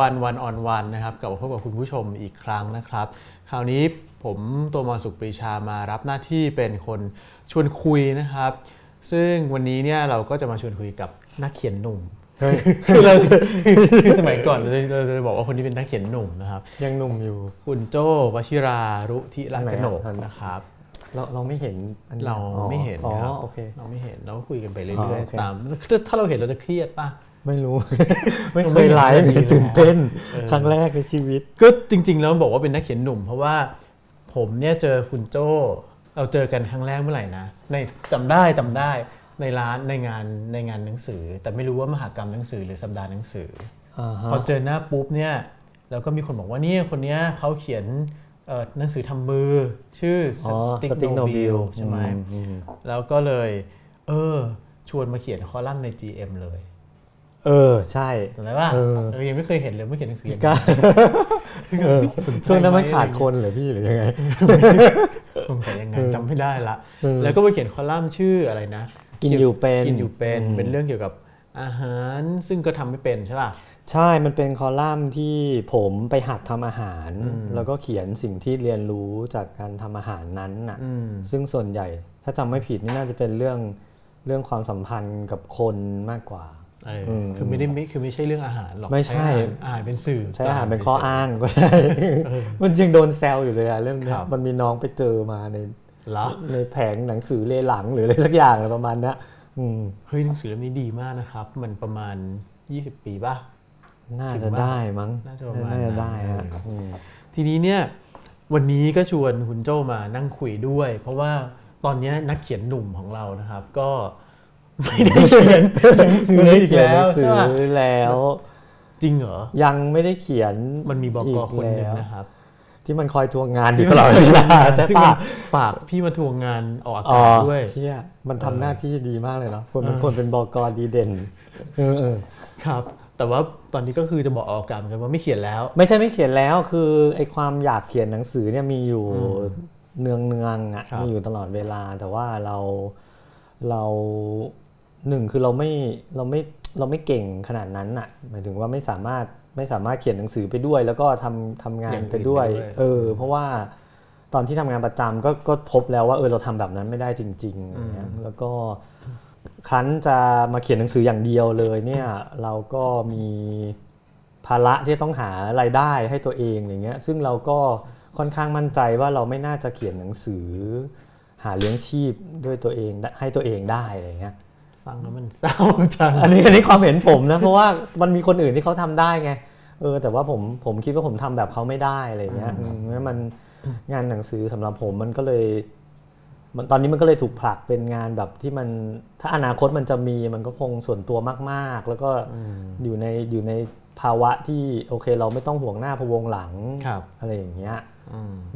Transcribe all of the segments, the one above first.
วันวันออนวันนะครับกลับมาพบกับคุณผู้ชมอีกครั้งนะครับคราวนี้ผมตัวมอสุขปรีชามารับหน้าที่เป็นคนชวนคุยนะครับซึ่งวันนี้เนี่ยเราก็จะมาชวนคุยกับนักเขียนหนุ่มคือเราสมัยก่อนเราจะบอกว่าคนนี้เป็นนักเขียนหนุ่มนะครับยังหนุ่มอยู่คุณโจ้วชิรารุธิรักนกนะครับเราไม่เห็นเราไม่เห็นครับเราไม่เห็นเราก็คุยกันไปเรื่อยๆตามถ้าเราเห็นเราจะเครียดป่ะไม่รู้ไม่เคยไลฟ์ตื่นเต้นครั้งแรกในชีวิตก็จริงๆแล้วบอกว่าเป็นนักเขียนหนุ่มเพราะว่าผมเนี่ยเจอคุณโจ้เราเจอกันครั้งแรกเมื่อไหร่นะในจำได้ในร้านในงานหนังสือแต่ไม่รู้ว่ามหกรรมหนังสือหรือสัปดาห์หนังสือพอเจอหน้าปุ๊บเนี่ยแล้วก็มีคนบอกว่าเนี่ยคนนี้เขาเขียนหนังสือทำมือชื่อสติ๊กโนบิลใช่ไหมแล้วก็เลยชวนมาเขียนคอลัมน์ใน GM เลยใช่แต่ว่ายังไม่เคยเห็นเลยไม่เขียนหนังสือกันช่วงนั้นมันขาดคนหรือพี่หรือยังไงสงสัยยังไงจำไม่ได้ละแล้วก็ไปเขียนคอลัมน์ชื่ออะไรนะกินอยู่เป็นเป็นเรื่องเกี่ยวกับอาหารซึ่งก็ทำไม่เป็นใช่ป่ะใช่มันเป็นคอลัมน์ที่ผมไปหัดทำอาหารแล้วก็เขียนสิ่งที่เรียนรู้จากการทำอาหารนั้นน่ะซึ่งส่วนใหญ่ถ้าจำไม่ผิดนี่น่าจะเป็นเรื่องความสัมพันธ์กับคนมากกว่าคือไม่ใช่เรื่องอาหารหรอกไม่ใช่อาหารเป็นสื่อใช่อาหารเป็นข้ออ้างก็ได้มันยังโดนแซวอยู่เลยอะเรื่องนี้มันมีน้องไปเจอมาในแผงหนังสือเลหลังหรืออะไรสักอย่างอะไรประมาณนี้เฮ้ยหนังสือเล่มนี้ดีมากนะครับมันประมาณ20ปีป่ะน่าจะได้มั้งน่าจะได้ครับทีนี้เนี่ยวันนี้ก็ชวนคุณโจ้มานั่งคุยด้วยเพราะว่าตอนนี้นักเขียนหนุ่มของเรานะครับก็ไม่ได้เขียนหนังสืออีกแล้วใช่ไหมแล้วจริงเหรอยังไม่ได้เขียนมันมีบก.คนหนึ่งนะครับที่มันคอยทวงงานอยู่ตลอดเวลาใช่ป่ะฝากพี่มาทวงงานออกอากาศด้วยเชี่ยมันทำหน้าที่ดีมากเลยเนาะคนเป็นบก.ดีเด่นครับแต่ว่าตอนนี้ก็คือจะบอกออกอากาศกันว่าไม่เขียนแล้วไม่ใช่ไม่เขียนแล้วคือไอ้ความอยากเขียนหนังสือเนี่ยมีอยู่เนืองๆอ่ะมีอยู่ตลอดเวลาแต่ว่าเราหนึ่งคือเราไม่เก่งขนาดนั้นน่ะหมายถึงว่าไม่สามารถเขียนหนังสือไปด้วยแล้วก็ทำงานไปด้วยเพราะว่าตอนที่ทำงานประจำก็พบแล้วว่าเราทำแบบนั้นไม่ได้จริงๆแล้วก็ครั้นจะมาเขียนหนังสืออย่างเดียวเลยเนี่ยเราก็มีภาระที่ต้องหารายได้ให้ตัวเองอย่างเงี้ยซึ่งเราก็ค่อนข้างมั่นใจว่าเราไม่น่าจะเขียนหนังสือหาเลี้ยงชีพด้วยตัวเองให้ตัวเองได้อะไรเงี้ยฟังแล้วมันเศร้าจังอันนี้ความเห็นผมนะเพราะว่ามันมีคนอื่นที่เขาทำได้ไงแต่ว่าผมคิดว่าผมทำแบบเขาไม่ได้อะไรเงี้ยงั้นมันงานหนังสือสำหรับผมมันก็เลยมันตอนนี้มันก็เลยถูกผลักเป็นงานแบบที่มันถ้าอนาคตมันจะมีมันก็คงส่วนตัวมากๆแล้วก็อยู่ในภาวะที่โอเคเราไม่ต้องห่วงหน้าพะวงหลังอะไรอย่างเงี้ย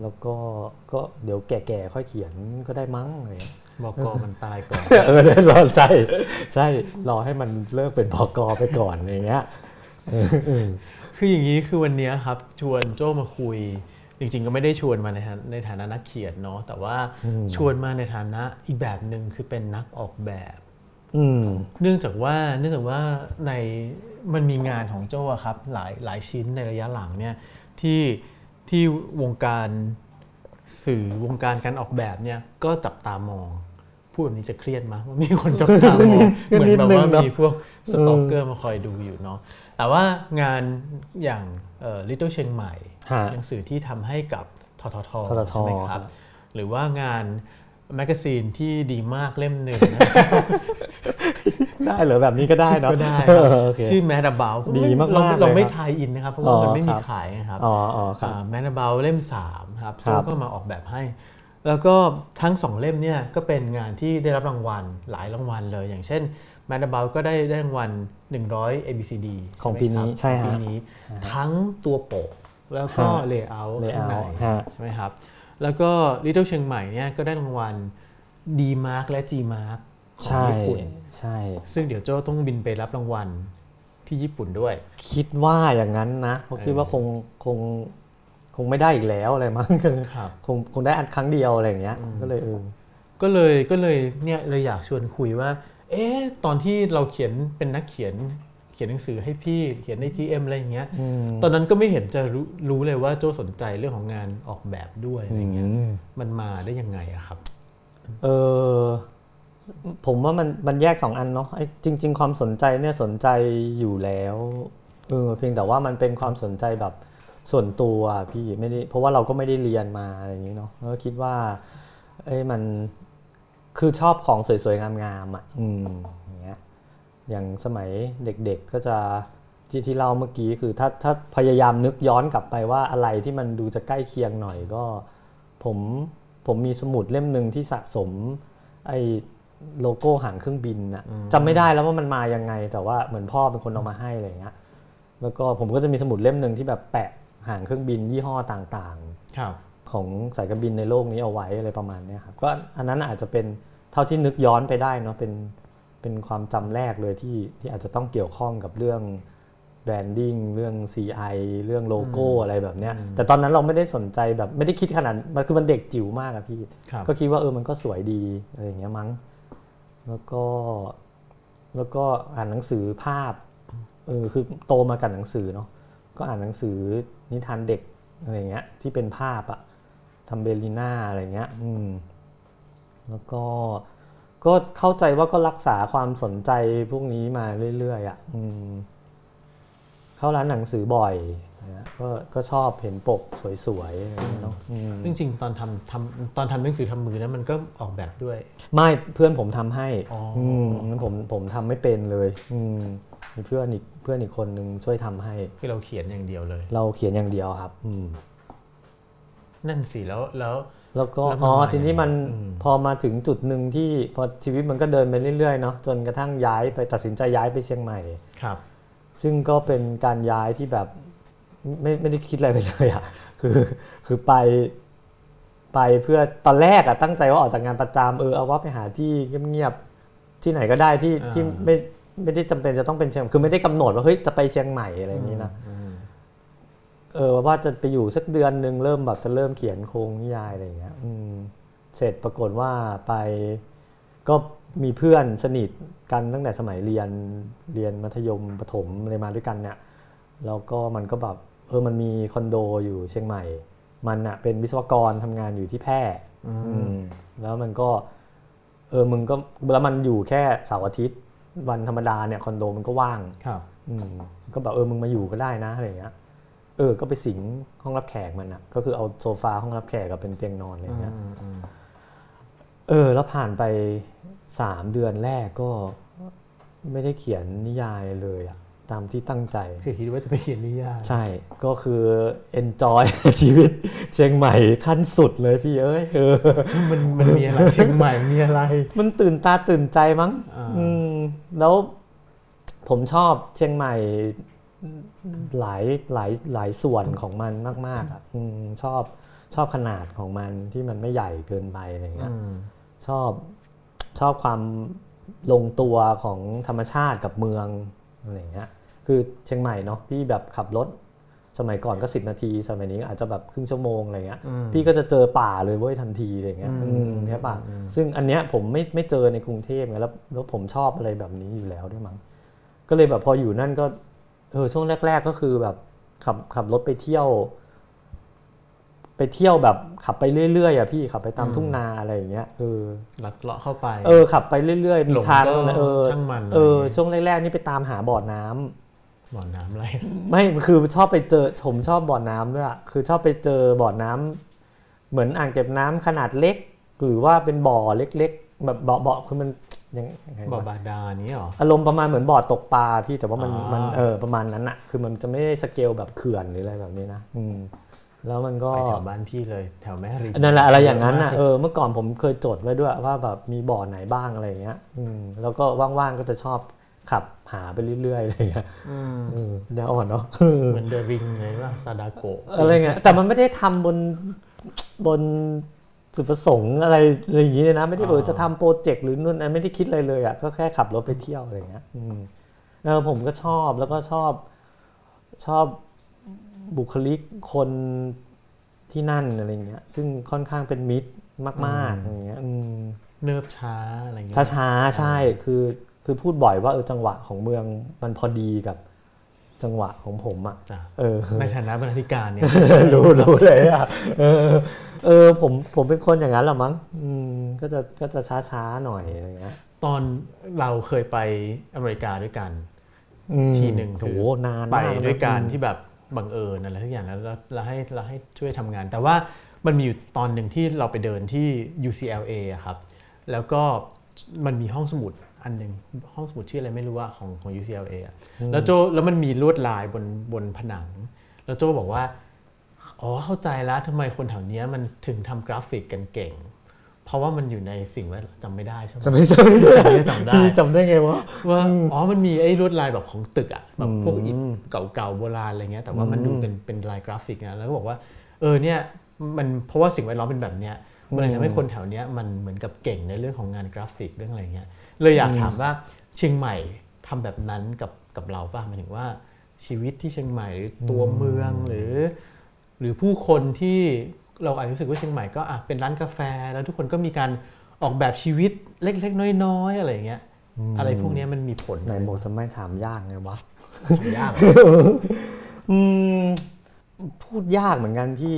แล้วก็เดี๋ยวแก่ๆค่อยเขียนก็ได้มั้งอะไรบอกกอมันตายก่อนรอใช่รอให้มันเลิกเป็นบอกกอไปก่อนอย่างเงี้ยคืออย่างนี้คือวันนี้ครับชวนโจ้มาคุยจริงๆก็ไม่ได้ชวนมาในฐานะนักเขียนเนาะแต่ว่าชวนมาในฐานะอีกแบบหนึ่งคือเป็นนักออกแบบเนื่องจากว่าในมันมีงานของโจ้ครับหลายชิ้นในระยะหลังเนี่ยที่วงการสื่อวงการการออกแบบเนี่ยก็จับตามองพูดแบบนี้จะเครียดมั้ยว่ามีคนจับตามองเหมือนแบบว่ามีพวกสตอกเกอร์มาคอยดูอยู่เนาะแต่ว่างานอย่างลิตเติ้ลเชียงใหม่หนังสือที่ทำให้กับทททใช่ไหมครับหรือว่างานแมกกาซีนที่ดีมากเล่มหนึ่งได้เหรอแบบนี้ก็ได้เนาะก็ได้ชื่อ Mad About ดีมากๆเราไม่ไทยอินนะครับเพราะว่ามันไม่มีขายนะครับMad About เล่ม3ครับซึ่งก็มาออกแบบให้แล้วก็ทั้ง2เล่มเนี่ยก็เป็นงานที่ได้รับรางวัลหลายรางวัลเลยอย่างเช่น Mad About ก็ได้รางวัล100 ABCD ของปีนี้ใช่ฮะปีนี้ทั้งตัวปกแล้วก็ layout ข้างในใช่มั้ยครับแล้วก็ Little เชียงใหม่เนี่ยก็ได้รางวัล D-Mark และ G-Mark ของญี่ปุ่นใช่ซึ่งเดี๋ยวโจ้ต้องบินไปรับรางวัลที่ญี่ปุ่นด้วยคิดว่าอย่างนั้นนะเพราะคิดว่าคงไม่ได้อีกแล้วอะไรมั้งคงได้อันครั้งเดียวอะไรอย่างเงี้ยก็เลยเนี่ยเลยอยากชวนคุยว่าตอนที่เราเขียนเป็นนักเขียน เขียนหนังสือให้พี่เขียนใน GM อะไรอย่างเงี้ยตอนนั้นก็ไม่เห็นจะรู้เลยว่าโจสนใจเรื่องของงานออกแบบด้วยอะไรเงี้ยมันมาได้ยังไงอะครับผมว่ามันแยก2อันเนาะจริงๆความสนใจเนี่ยสนใจอยู่แล้วเพียงแต่ว่ามันเป็นความสนใจแบบส่วนตัวพี่ไม่ได้เพราะว่าเราก็ไม่ได้เรียนมาอะไรอย่างนี้เนาะก็คิดว่ามันคือชอบของสวยๆงามๆอ่ะอย่างเงี้ยอย่างสมัยเด็กๆก็จะที่เล่าเมื่อกี้คือถ้าพยายามนึกย้อนกลับไปว่าอะไรที่มันดูจะใกล้เคียงหน่อยก็ผมมีสมุดเล่มนึงที่สะสมไอ้โลโก้หางเครื่องบินน่ะจำไม่ได้แล้วว่ามันมายังไงแต่ว่าเหมือนพ่อเป็นคนเอามาให้อะไรอย่างเงี้ยแล้วก็ผมก็จะมีสมุดเล่มนึงที่แบบแปะหางเครื่องบินยี่ห้อต่างๆของสายการบินในโลกนี้เอาไว้อะไรประมาณนี้ครับก็อันนั้นอาจจะเป็นเท่าที่นึกย้อนไปได้เนาะเป็นความจำแรกเลยที่อาจจะต้องเกี่ยวข้องกับเรื่องแบรนดิ้งเรื่อง CI เรื่องโลโก้อะไรแบบเนี้ยแต่ตอนนั้นเราไม่ได้สนใจแบบไม่ได้คิดขนาดมันคือมันเด็กจิ๋วมากอะพี่ก็คิดว่ามันก็สวยดีอะไรอย่างเงี้ยมั้งแล้วก็อ่านหนังสือภาพคือโตมากับหนังสือเนาะก็อ่านหนังสือนิทานเด็กอะไรเงี้ยที่เป็นภาพอะทำเบลิน่าอะไรเงี้ยแล้วก็เข้าใจว่าก็รักษาความสนใจพวกนี้มาเรื่อยๆอะเข้าร้านหนังสือบ่อยนะก็ชอบเห็นปกสวยๆอะไรเนาะจริงๆตอนทำหนังสือทำมือนะมันก็ออกแบบด้วยไม่เพื่อนผมทำให้ผมทำไม่เป็นเลยมีเพื่อนอีกคนนึงช่วยทำให้คือเราเขียนอย่างเดียวเลยเราเขียนอย่างเดียวครับนั่นสิแล้วก็ทีนี้มันพอมาถึงจุดหนึ่งที่พอชีวิตมันก็เดินไปเรื่อยๆเนาะจนกระทั่งย้ายไปตัดสินใจย้ายไปเชียงใหม่ครับซึ่งก็เป็นการย้ายที่แบบไม่ได้คิดอะไรไปเลยอ่ะคือไปเพื่อตอนแรกอ่ะตั้งใจว่าออกจากงานประจำเอาว่าไปหาที่เงียบๆที่ไหนก็ได้ที่ไม่ได้จำเป็นจะต้องเป็นเชียงคือไม่ได้กำหนดว่าเฮ้ยจะไปเชียงใหม่อะไรอย่างนี้นะว่าจะไปอยู่สักเดือนนึงเริ่มแบบจะเริ่มเขียนโครงนิยายอะไรอย่างเงี้ยเสร็จปรากฏว่าไปก็มีเพื่อนสนิทกันตั้งแต่สมัยเรียนมัธยมประถมอะไรมาด้วยกันเนี่ยแล้วก็มันก็แบบมันมีคอนโดอยู่เชียงใหม่มันอะเป็นวิศวกรทำงานอยู่ที่แพร่แล้วมันก็มึงก็แล้วมันอยู่แค่เสาร์อาทิตย์วันธรรมดาเนี่ยคอนโดมันก็ว่างก็แบบมึงมาอยู่ก็ได้นะอะไรอย่างเงี้ยก็ไปสิงห้องรับแขกมันอะก็คือเอาโซฟาห้องรับแขกกับเป็นเตียงนอนอะไรอย่างเงี้ยแล้วผ่านไป3เดือนแรกก็ไม่ได้เขียนนิยายเลยอะตามที่ตั้งใจคือคิดว่าจะไปเขียนนิยายใช่ก็คือ enjoy ชีวิตเชียงใหม่ขั้นสุดเลยพี่เอ้ยมันมีอะไรเชียงใหม่มีอะไรมันตื่นตาตื่นใจมั้งแล้วผมชอบเชียงใหม่หลายส่วนของมันมากๆอ่ะชอบขนาดของมันที่มันไม่ใหญ่เกินไปอะไรเงี้ยชอบความลงตัวของธรรมชาติกับเมืองอะไรเงี้ยคือเชียงใหม่เนาะพี่แบบขับรถสมัยก่อนก็10นาทีสมัยนี้อาจจะแบบครึ่งชั่วโมงอะไรเงี้ยพี่ก็จะเจอป่าเลยเว้ยทันทีอะไรเงี้ยใช่ป่ะซึ่งอันเนี้ยผมไม่เจอในกรุงเทพไงแล้วผมชอบอะไรแบบนี้อยู่แล้วด้วยมั้งก็เลยแบบพออยู่นั่นก็ช่วงแรกๆก็คือแบบขับรถไปเที่ยวแบบขับไปเรื่อยๆอ่ะพี่ขับไปตามทุ่งนาอะไรอย่างเงี้ยลัดเลาะเข้าไปขับไปเรื่อยๆทางช่างมันช่วงแรกๆนี่ไปตามหาบ่อน้ำบ่อน้ำอะไรไม่คือชอบไปเจอผมชอบบ่อน้ำด้วยคือชอบไปเจอบ่อน้ำเหมือนอ่างเก็บน้ำขนาดเล็กหรือว่าเป็นบ่อเล็กๆแบบบ่อคือมันยังบ่อบาดาลนี้หรออารมณ์ประมาณเหมือนบ่อตกปลาพี่แต่ว่ามันประมาณนั้นอะคือมันจะไม่ได้สเกลแบบเขื่อนหรืออะไรแบบนี้นะแล้วมันก็แถวบ้านพี่เลยแถวแม่ริมนั่นแหละอะไรอย่างนั้นอ่ะเมื่อก่อนผมเคยจดไว้ด้วยว่าแบบมีบ่อไหนบ้างอะไรอย่างเงี้ยแล้วก็ว่างๆก็จะชอบขับหาไปเรื่อยๆอะไรอย่างเงี้ยแนวอ่อนเนาะเหมือนเดอะริงไงว่าซาดาโกะอะไรเงี้ยแต่มันไม่ได้ทำบนจุดประสงค์อะไรอย่างเงี้ยนะไม่ได้จะทำโปรเจกต์หรือนู่นไม่ได้คิดอะไรเลยอ่ะก็แค่ขับรถไปเที่ยวอะไรอย่างเงี้ยแล้วผมก็ชอบแล้วก็ชอบบุคลิกคนที่นั่นอะไรเงี้ยซึ่งค่อนข้างเป็นมิตรมากๆอย่างเงี้ยเนิบช้าอะไรเงี้ยช้าใช่คือ คือพูดบ่อยว่าจังหวะของเมืองมันพอดีกับจังหวะของผมอ่ะในฐานะบรรณาธิการเนี่ย รู้เลยอ่ะผมเป็นคนอย่างนั้นแหละมั้งก็จะช้าๆหน่อยอะไรเงี้ยตอนเราเคยไปอเมริกาด้วยกันทีนึงคือไปด้วยกันที่แบบบังเอิญอะไรทุกอย่างแล้วเราให้ช่วยทำงานแต่ว่ามันมีอยู่ตอนหนึ่งที่เราไปเดินที่ UCLA อะครับแล้วก็มันมีห้องสมุดอันนึงห้องสมุดชื่ออะไรไม่รู้ว่าของ UCLA อะแล้วมันมีลวดลายบนผนังแล้วโจบอกว่าอ๋อเข้าใจแล้วทำไมคนแถวนี้มันถึงทำกราฟิกกันเก่งเพราะว่ามันอยู่ในสิ่งว่าจำไม่ได้ใช่ไหมจำได้พี่จำได้ไงวะว่าอ๋อมันมีไอ้ลวดลายแบบของตึกอะแบบพวกอิฐเก่าๆโบราณอะไรเงี้ยแต่ว่ามันดูเป็นลายกราฟิกนะแล้วก็บอกว่าเนี่ยมันเพราะว่าสิ่งแวดล้อมเป็นแบบเนี้ยมันเลยทำให้คนแถวเนี้ยมันเหมือนกับเก่งในเรื่องของงานกราฟิกเรื่องอะไรเงี้ยเลยอยากถามว่าเชียงใหม่ทำแบบนั้นกับเราป่ะหมายถึงว่าชีวิตที่เชียงใหม่หรือตัวเมืองหรือผู้คนที่เราอาจรู้สึกว่าเชียงใหม่ก็เป็นร้านกาแฟแล้วทุกคนก็มีการออกแบบชีวิตเล็กๆน้อยๆอะไรอย่างเงี้ยอะไรพวกนี้มันมีผลไหนบอกจะไม่ถามยากไงวะถามยาก พูดยากเหมือนกันพี่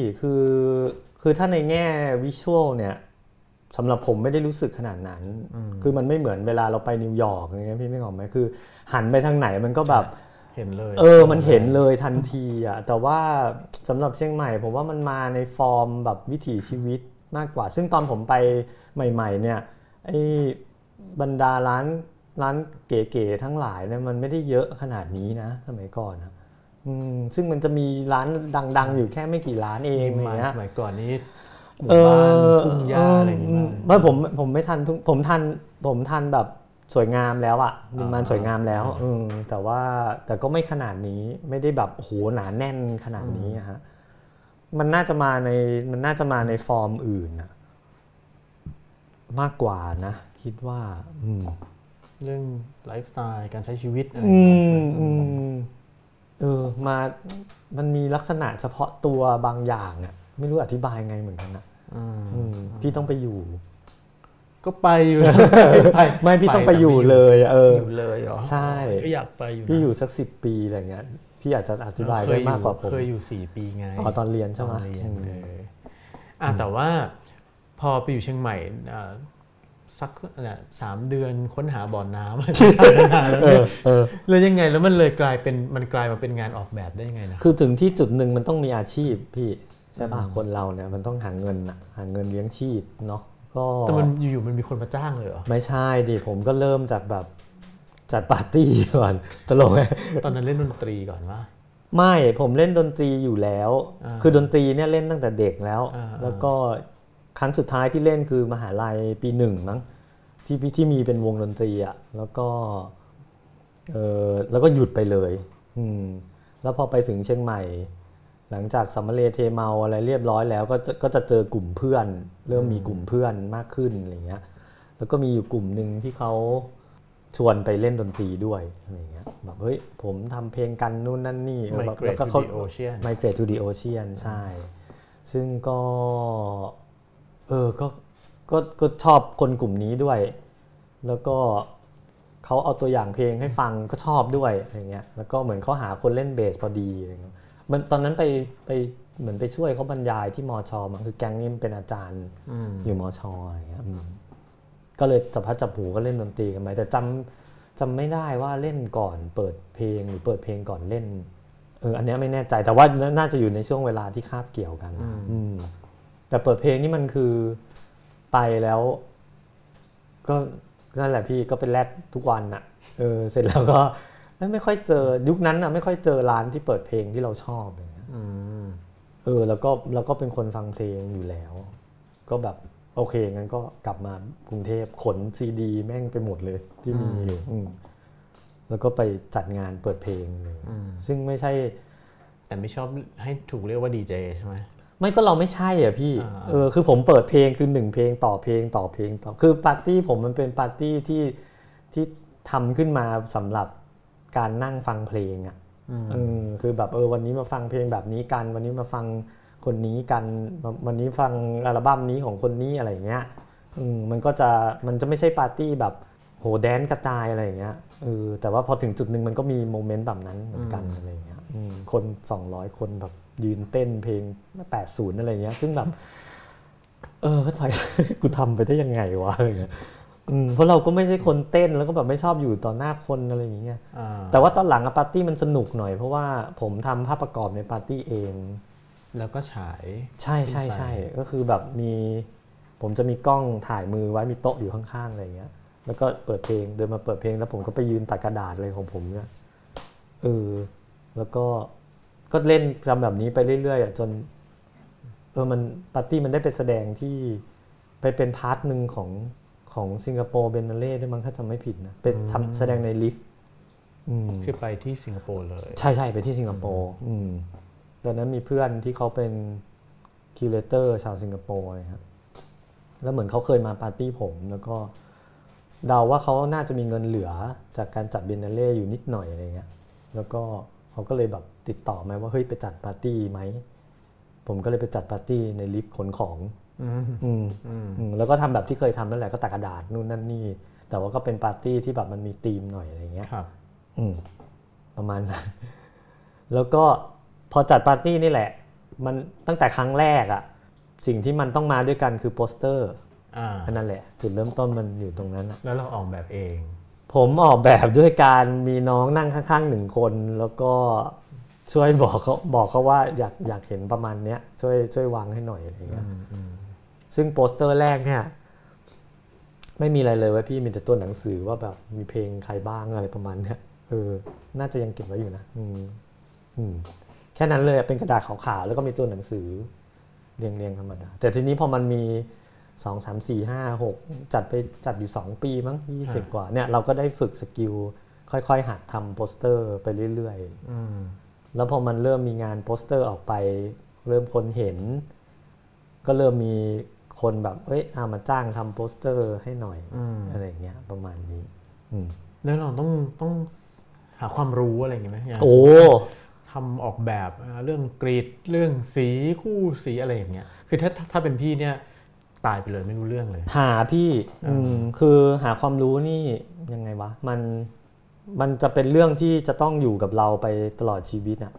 คือถ้าในแง่วิชวลเนี่ยสำหรับผมไม่ได้รู้สึกขนาดนั้นคือมันไม่เหมือนเวลาเราไปนิวยอร์กอย่างเงี้ยพี่ไม่ออกไหมคือหันไปทางไหนมันก็แบบเห็นเลยมันเห็นเลยทันทีอ่ะแต่ว่าสำหรับเชียงใหม่ผมว่ามันมาในฟอร์มแบบวิถีชีวิตมากกว่าซึ่งตอนผมไปใหม่ๆเนี่ยไอ้บรรดาร้านเก๋ๆทั้งหลายเนี่ยมันไม่ได้เยอะขนาดนี้นะสมัยก่อนนะซึ่งมันจะมีร้านดังๆอยู่แค่ไม่กี่ร้านเองอย่างเงี้ยสมัยก่อนนี้ทุ่งหญ้าอะไรอย่างเงี้ยไม่ผมไม่ทันผมทันแบบสวยงามแล้วอ่ะมันสวยงามแล้วแต่ก็ไม่ขนาดนี้ไม่ได้แบบโหหนาแน่นขนาดนี้ฮะมันน่าจะมาในฟอร์มอื่นนะมากกว่านะคิดว่าเรื่องไลฟ์สไตล์การใช้ชีวิตอะไรมันมีลักษณะเฉพาะตัวบางอย่างอ่ะไม่รู้อธิบายไงเหมือนกันนะพี่ต้องไปอยู่ก็ไปอยู่ไม่พี่ต้องไปอยู่เลยอยู่เลยเหรอใช่ก็อยากไปอยู่พี่อยู่สัก10ปีอะไรเงี้ยพี่อาจจะอธิบายได้มากกว่าผมเคยอยู่4ปีไงตอนเรียนใช่ไหมแต่ว่าพอไปอยู่เชียงใหม่สัก3 เดือนค้นหาบ่อน้ำแล้วยังไงแล้วมันเลยกลายมาเป็นงานออกแบบได้ยังไงนะคือถึงที่จุดหนึ่งมันต้องมีอาชีพพี่ใช่ป่ะคนเราเนี่ยมันต้องหาเงินเลี้ยงชีพเนาะแต่มันอยู่ๆมันมีคนมาจ้างเลยเหรอไม่ใช่ดิผมก็เริ่มจากแบบจัดปาร์ตี้ก่อนตลกไงตอนนั้นเล่นดนตรีก่อนว่าไม่ผมเล่นดนตรีอยู่แล้วคือดนตรีเนี่ยเล่นตั้งแต่เด็กแล้วแล้วก็ครั้งสุดท้ายที่เล่นคือมหาลัยปี1มั้งที่มีเป็นวงดนตรีอ่ะแล้วก็หยุดไปเลยแล้วพอไปถึงเชียงใหม่หลังจากสัมมเลเทเมาอะไรเรียบร้อยแล้วก็จะเจอกลุ่มเพื่อนเริ่มมีกลุ่มเพื่อนมากขึ้นอะไรเงี้ยแล้วก็มีอยู่กลุ่มหนึ่งที่เขาชวนไปเล่นดนตรีด้วยอะไรเงี้ยแบบเฮ้ยผมทำเพลงกันนู่นนั่นนี่แล้วก็เขา Migrate to the Ocean ใช่ซึ่งก็ก็ชอบคนกลุ่มนี้ด้วยแล้วก็เขาเอาตัวอย่างเพลงให้ฟังก็ชอบด้วยอะไรเงี้ยแล้วก็เหมือนเขาหาคนเล่นเบสพอดีอะไรเงี้ยมันตอนนั้นไปเหมือนไปช่วยเขาบรรยายที่มช.มันคือแก๊งนี้เป็นอาจารย์อยู่มช.อะไรเงี้ยก็เลยจับหูก็เล่นดนตรีกันไปแต่จำไม่ได้ว่าเล่นก่อนเปิดเพลงหรือเปิดเพลงก่อนเล่นอันนี้ไม่แน่ใจแต่ว่าน่าจะอยู่ในช่วงเวลาที่คาบเกี่ยวกันแต่เปิดเพลงนี่มันคือไปแล้วก็นั่นแหละพี่ก็ไปแลกทุกวันอ่ะเสร็จแล้วก็ไม่ค่อยเจอยุคนั้นนะไม่ค่อยเจอร้านที่เปิดเพลงที่เราชอบอย่างเงี้ยแล้วก็เป็นคนฟังเพลงอยู่แล้วก็แบบโอเคงั้นก็กลับมากรุงเทพขนซีดีแม่งไปหมดเลยที่มีอยู่แล้วก็ไปจัดงานเปิดเพลงเลยซึ่งไม่ใช่แต่ไม่ชอบให้ถูกเรียกว่าดีเจใช่ไหมไม่ก็เราไม่ใช่อ่ะพี่คือผมเปิดเพลงคือ1เพลงต่อเพลงต่อเพลงต่อคือปาร์ตี้ผมมันเป็นปาร์ตี้ที่ทำขึ้นมาสำหรับการนั่งฟังเพลงอ่ะคือแบบวันนี้มาฟังเพลงแบบนี้กันวันนี้มาฟังคนนี้กันวันนี้ฟังอัลบั้มนี้ของคนนี้อะไรอย่างเงี้ยมันก็จะไม่ใช่ปาร์ตี้แบบ โหแดนกระจายอะไรอย่างเงี้ยแต่ว่าพอถึงจุดหนึ่งมันก็มีโมเมนต์แบบนั้นเหมือนกันอะไรอย่างเงี้ยคน200คนแบบยืนเต้นเพลง80อะไรอย่างเงี้ยซึ่งแบบก็ถอยกูทำไปได้ยังไงวะอะไรเงี้ยเพราะเราก็ไม่ใช่คนเต้นแล้วก็แบบไม่ชอบอยู่ต่อหน้าคนอะไรอย่างเงี้ยแต่ว่าตอนหลังปาร์ตี้มันสนุกหน่อยเพราะว่าผมทำภาพประกอบในปาร์ตี้เองแล้วก็ฉายใช่ใช่ก็คือแบบมีผมจะมีกล้องถ่ายมือไว้มีโต๊ะอยู่ข้างๆอะไรอย่างเงี้ยแล้วก็เปิดเพลงเดินมาเปิดเพลงแล้วผมก็ไปยืนตักกระดาษเลยของผมเนี่ยแล้วก็เล่นทำแบบนี้ไปเรื่อยๆจนมันปาร์ตี้มันได้ไปแสดงที่ไปเป็นพาร์ทหนึ่งของสิงคโปร์เบนเนเล่ด้วยมั้งถ้าจำไม่ผิดนะไปทำแสดงในลิฟต์คือไปที่สิงคโปร์เลยใช่ๆไปที่สิงคโปร์ตอนนั้นมีเพื่อนที่เขาเป็นคิวเรเตอร์ชาวสิงคโปร์นะครับแล้วเหมือนเขาเคยมาปาร์ตี้ผมแล้วก็เดาว่าเขาน่าจะมีเงินเหลือจากการจัดเบนเนเล่อยู่นิดหน่อยอะไรเงี้ยแล้วก็เขาก็เลยแบบติดต่อมาว่าเฮ้ยไปจัดปาร์ตี้ไหมผมก็เลยไปจัดปาร์ตี้ในลิฟต์ขนของแล้วก็ทำแบบที่เคยทำนั่นแหละก็ตักกระดาษนู่นนั่นนี่แต่ว่าก็เป็นปาร์ตี้ที่แบบมันมีธีมหน่อยอะไรเงี้ยประมาณนั้นแล้วก็พอจัดปาร์ตี้นี่แหละมันตั้งแต่ครั้งแรกอะสิ่งที่มันต้องมาด้วยกันคือโปสเตอร์อันนั้นแหละจุดเริ่มต้นมันอยู่ตรงนั้นแล้วเราออกแบบเองผมออกแบบด้วยการมีน้องนั่งข้างๆหนึ่งคนแล้วก็ช่วยบอกเขาว่าอยากเห็นประมาณเนี้ยช่วยวางให้หน่อยอะไรเงี้ยซึ่งโปสเตอร์แรกเนี่ยไม่มีอะไรเลยว่าพี่มีแต่ตัวหนังสือว่าแบบมีเพลงใครบ้างอะไรประมาณเนี้ยน่าจะยังเก็บไว้อยู่นะแค่นั้นเลยเป็นกระดาษขาวๆแล้วก็มีตัวหนังสือเรียงธรรมดาแต่ทีนี้พอมันมี2 3 4 5 6จัดอยู่2ปีมั้ง20กว่าเนี่ยเราก็ได้ฝึกสกิลค่อยๆหัดทำโปสเตอร์ไปเรื่อยๆแล้วพอมันเริ่มมีงานโปสเตอร์ออกไปเริ่มคนเห็นก็เริ่มมีคนแบบเอ้ยมาจ้างทำโปสเตอร์ให้หน่อย อะไรอย่างเงี้ยประมาณนี้แล้วเราต้องหาความรู้อะไรอย่างเงี้ยไหมโอ้ทำออกแบบเรื่องกรีดเรื่องสีคู่สีอะไรอย่างเงี้ยคือถ้าเป็นพี่เนี่ยตายไปเลยไม่รู้เรื่องเลยหาพี่คือหาความรู้นี่ยังไงวะมันจะเป็นเรื่องที่จะต้องอยู่กับเราไปตลอดชีวิตอ่ะ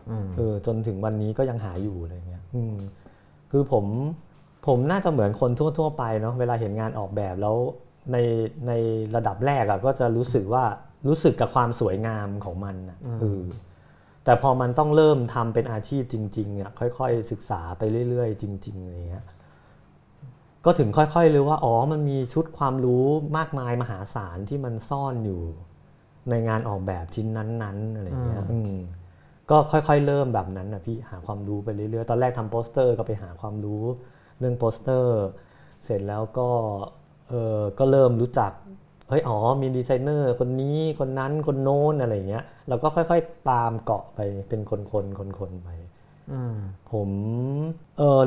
จนถึงวันนี้ก็ยังหาอยู่อะไรเงี้ยคือผมน่าจะเหมือนคนทั่วๆไปเนาะเวลาเห็นงานออกแบบแล้วในระดับแรกอะก็จะรู้สึกกับความสวยงามของมันนะแต่พอมันต้องเริ่มทำเป็นอาชีพจริงๆอะค่อยๆศึกษาไปเรื่อยๆจริงๆอะไรเงี้ยก็ถึงค่อยๆรู้ว่าอ๋อมันมีชุดความรู้มากมายมหาศาลที่มันซ่อนอยู่ในงานออกแบบชิ้นนั้นๆอะไรเงี้ยก็ค่อยๆเริ่มแบบนั้นนะพี่หาความรู้ไปเรื่อยๆตอนแรกทำโปสเตอร์ก็ไปหาความรู้เรื่องโปสเตอร์เสร็จแล้วก็เริ่มรู้จักเฮ้ยอ๋อมีดีไซเนอร์คนนี้คนนั้นคนโน้นอะไรเงี้ยเราก็ค่อยๆตามเกาะไปเป็นคนๆไปผม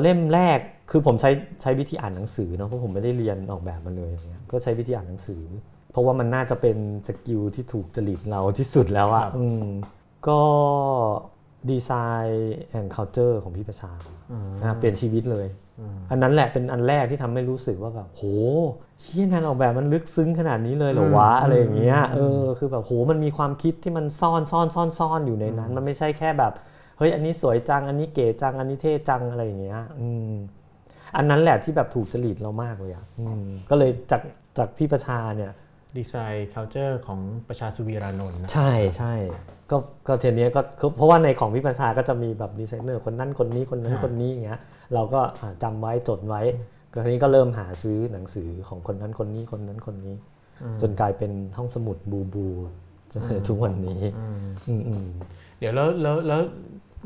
เล่มแรกคือผมใช้วิธีอ่านหนังสือเนาะเพราะผมไม่ได้เรียนออกแบบมาเลยอย่างเงี้ยก็ใช้วิธีอ่านหนังสือเพราะว่ามันน่าจะเป็นสกิลที่ถูกจริตเราที่สุดแล้วอ่ะก็ดีไซน์แอนด์คัลเจอร์ของพี่ประชาเปลี่ยนชีวิตเลยอันนั้นแหละเป็นอันแรกที่ทำให้รู้สึกว่าแบบโหเชี่ยงานออกแบบมันลึกซึ้งขนาดนี้เลยเหรอวะอะไรอย่างเงี้ยคือแบบโหมันมีความคิดที่มันซ่อนอยู่ในนั้นมันไม่ใช่แค่แบบเฮ้ยอันนี้สวยจังอันนี้เก๋จังอันนี้เท่จังอะไรอย่างเงี้ยอันนั้นแหละที่แบบถูกจริตเรามากเลยอ่ะก็เลยจากพี่ประชาเนี่ยดีไซน์คัลเจอร์ของประชาสุวีรานนท์นะใช่ๆก็เทียนนี้ก็เพราะว่าในของพี่ประชาก็จะมีแบบดีไซเนอร์คนนั้นคนนี้คนนั้นคนนี้อย่างเงี้ยเราก็จำไว้จดไว้คราวนี้ก็เริ่มหาซื้อหนังสือของคนนั้นคนนี้คนนั้นคนนี้จนกลายเป็นห้องสมุดบูบูทุกวันนี้เดี๋ยวแล้ว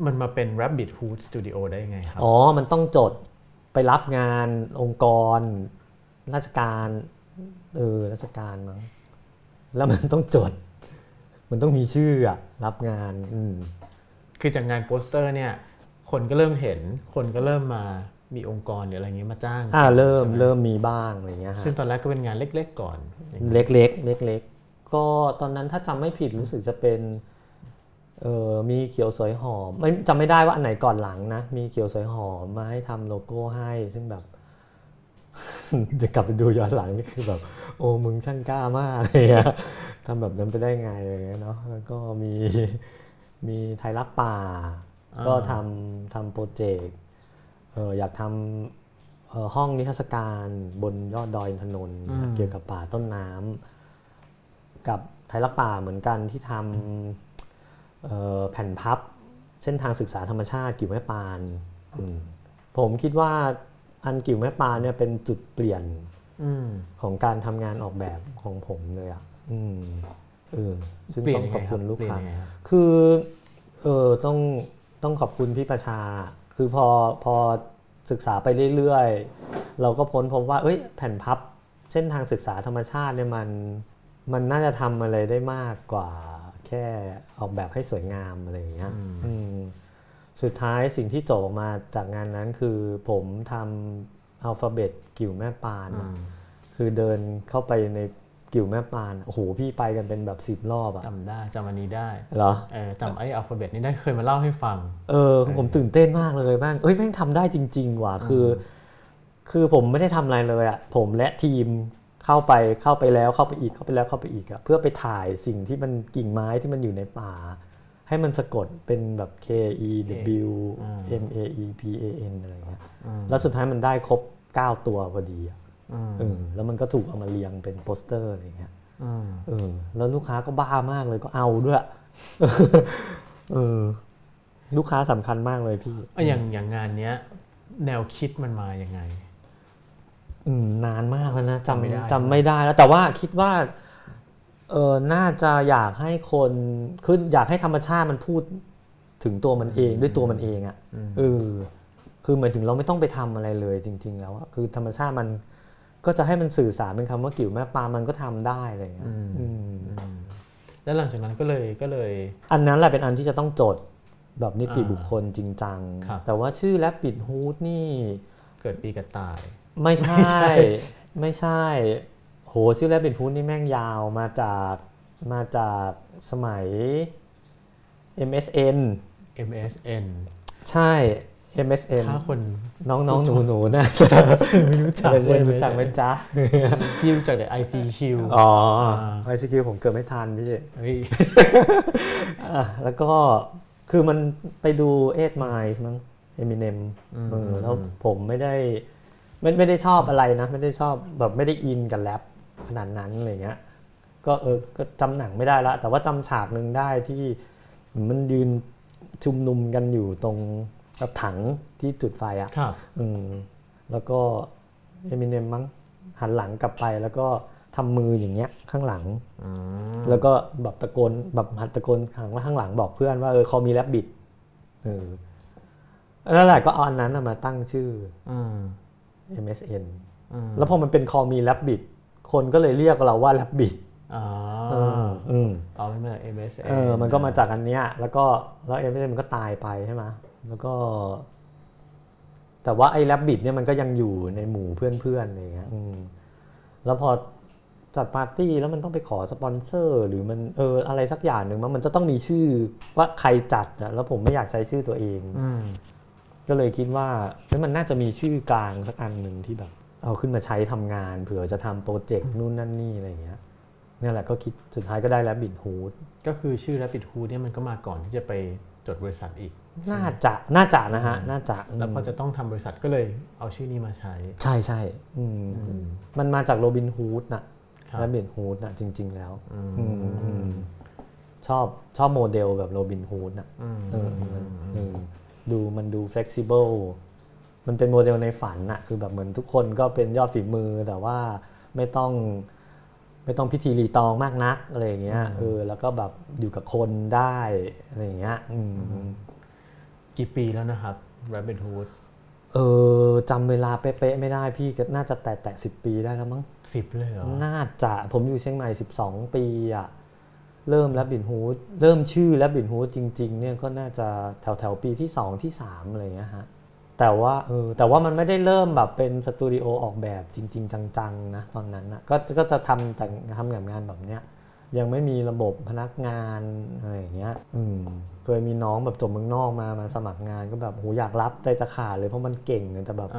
มันมาเป็น Rabbithood Studio ได้ยังไงครับอ๋อมันต้องจดไปรับงานองค์กรราชการมั้งแล้วมันต้องจดมันต้องมีชื่ออะรับงานคือจากงานโปสเตอร์เนี่ยคนก็เริ่มเห็นคนก็เริ่มมามีองค์กรหรืออะไรเงี้ยมาจ้างเริ่มมีบ้างอะไรเงี้ยซึ่งตอนแรกก็เป็นงานเล็กๆก่อนเล็กๆก็ตอนนั้นถ้าจำไม่ผิดรู้สึกจะเป็นมีเขียวสวยหอมไม่จำไม่ได้ว่าอันไหนก่อนหลังนะมีเขียวสวยหอมมาให้ทำโลโก้ให้ซึ่งแบบ จะกลับไปดูย้อนหลังก็คือแบบโอ้มึงช่างกล้ามากเลยอะทำแบบนั้นไปได้ไงอะไรเงี้ยเนาะแล้วก็มีไทยรักป่าก็ทำโปรเจกต์อยากทำห้องนิทรรศการบนยอดดอยอินทนนท์เกี่ยวกับป่าต้นน้ำกับไทยรักป่าเหมือนกันที่ทำแผ่นพับเส้นทางศึกษาธรรมชาติกิ่วแม่ปานผมคิดว่าอันกิ่วแม่ปานเนี่ยเป็นจุดเปลี่ยนของการทำงานออกแบบของผมเลยอ่ะซึ่งต้องขอบคุณลูกค้าคือต้องขอบคุณพี่ประชาคือพอศึกษาไปเรื่อยๆเราก็พ้นพบว่าเอ้ยแผ่นพับเส้นทางศึกษาธรรมชาติเนี่ยมันน่าจะทำอะไรได้มากกว่าแค่ออกแบบให้สวยงามอะไรอย่างเงี้ยสุดท้ายสิ่งที่จบออกมาจากงานนั้นคือผมทำอัลฟาเบตกิ่วแม่ปานคือเดินเข้าไปในกิ่วแม่ปานโอ้โหพี่ไปกันเป็นแบบ10รอบอะจำได้จำอันนี้ได้เหรอจำไอ้อัลฟาเบตนี่ได้เคยมาเล่าให้ฟังผมตื่นเต้นมากเลยบ้างเอ้ยแม่งทำได้จริงๆว่ะคือผมไม่ได้ทำอะไรเลยอะผมและทีมเข้าไปแล้วเข้าไปอีกเข้าไปแล้วเข้าไปอีกอะเพื่อไปถ่ายสิ่งที่มันกิ่งไม้ที่มันอยู่ในป่าให้มันสะกดเป็นแบบ K E W M A E P A N อะไรเงี้ยแล้วสุดท้ายมันได้ครบ9ตัวพอดีแล้วมันก็ถูกเอามาเรียงเป็นโปสเตอร์อะไรเงี้ยแล้วลูกค้าก็บ้ามากเลยก็เอาด้วยลูกค้าสำคัญมากเลยพี่อย่างงานเนี้ยแนวคิดมันมาอย่างไงนานมากแล้วนะจำไม่ได้แล้วแต่ว่าคิดว่าน่าจะอยากให้คนคืออยากให้ธรรมชาติมันพูดถึงตัวมันเองด้วยตัวมันเองอ่ะคือหมายถึงเราไม่ต้องไปทำอะไรเลยจริงๆแล้วคือธรรมชาติมันก็จะให้มันสื่อสารเป็นคำว่ากิ่วแม่ปานมันก็ทำได้เลยแล้วหลังจากนั้นก็เลยอันนั้นแหละเป็นอันที่จะต้องจดแบบนิติบุคคลจริงจังแต่ว่าชื่อและปิดฮูดนี่เกิดปีกระต่ายไม่ใช่โหชื่อแรกเป็นพูดนี่แม่งยาวมาจากสมัย MSN ใช่ MSN ถ้าคนน้องๆหนูๆนะไม่รู้จักเลยรู้จักมั้ยจ๊ะพี่รู้จักแต่ ICQ อ๋อ ICQ ผมเกิดไม่ทันพี่แล้วก็คือมันไปดู8 Miles มั้ง Eminem แล้วผมไม่ได้ชอบอะไรนะไม่ได้ชอบแบบไม่ได้อินกับแรปขนาดนั้นอะไรเงี้ยก็ก็จำหนังไม่ได้ละแต่ว่าจำฉากนึงได้ที่มันยืนชุมนุมกันอยู่ตรงกับถังที่จุดไฟอ่ะแล้วก็เอมิเนมมั้งหันหลังกลับไปแล้วก็ทำมืออย่างเงี้ยข้างหลังแล้วก็แบบตะโกนแบบหัดตะโกนข้างหลังบอกเพื่อนว่าคอมีแรบบิทแล้วแหละก็เอาอันนั้นมาตั้งชื่อMSN แล้วพอมันเป็นคอมีแรบบิทคนก็เลยเรียกเราว่าแรบบิทเอามา MSN มันก็มาจากอันเนี้ยแล้ว MSN มันก็ตายไปใช่มั้ยแล้วก็แต่ว่าไอ้แรบบิทเนี่ยมันก็ยังอยู่ในหมู่เพื่อนๆอะไรเงี้ยแล้วพอจัดปาร์ตี้แล้วมันต้องไปขอสปอนเซอร์หรือมันอะไรสักอย่างนึงมันจะต้องมีชื่อว่าใครจัดอ่ะแล้วผมไม่อยากใช้ชื่อตัวเองก็เลยคิดว่ามันน่าจะมีชื่อกลางสักอันหนึ่งที่แบบเอาขึ้นมาใช้ทำงานเผื่อจะทำโปรเจกต์นู่นนั่นนี่อะไรอย่างเงี้ยนี่แหละก็คิดสุดท้ายก็ได้Rabbithoodก็คือชื่อRabbithoodเนี่ยมันก็มาก่อนที่จะไปจดบริษัทอีกน่าจะนะฮะน่าจะแล้วพอจะต้องทำบริษัทก็เลยเอาชื่อนี้มาใช้ใช่ๆมันมาจากRobinhoodน่ะRabbithoodน่ะจริงๆแล้วชอบโมเดลแบบRobinhoodน่ะมันดู flexible มันเป็นโมเดลในฝันน่ะคือแบบเหมือนทุกคนก็เป็นยอดฝีมือแต่ว่าไม่ต้องพิธีรีตองมากนักอะไรอย่างเงี้ยแล้วก็แบบอยู่กับคนได้อะไรอย่างเงี้ยกี่ปีแล้วนะครับ Rabbithood จำเวลาเป๊ะๆไม่ได้พี่ก็น่าจะแตะ10ปีได้แล้วมั้ง10เลยเหรอน่าจะผมอยู่เชียงใหม่12ปีอ่ะเริ่มRabbithoodเริ่มชื่อRabbithoodจริงๆเนี่ยก็น่าจะแถวปีที่2ที่3อะไรเงี้ยฮะแต่ว่ามันไม่ได้เริ่มแบบเป็นสตูดิโอออกแบบจริงๆจังๆนะตอนนั้นนะก็จะทำงานแบบเนี้ยยังไม่มีระบบพนักงานอะไรอย่างเงี้ยเคยมีน้องแบบจบเมืองนอกมาสมัครงานก็แบบโหอยากรับใจจะขาดเลยเพราะมันเก่งแต่แบบ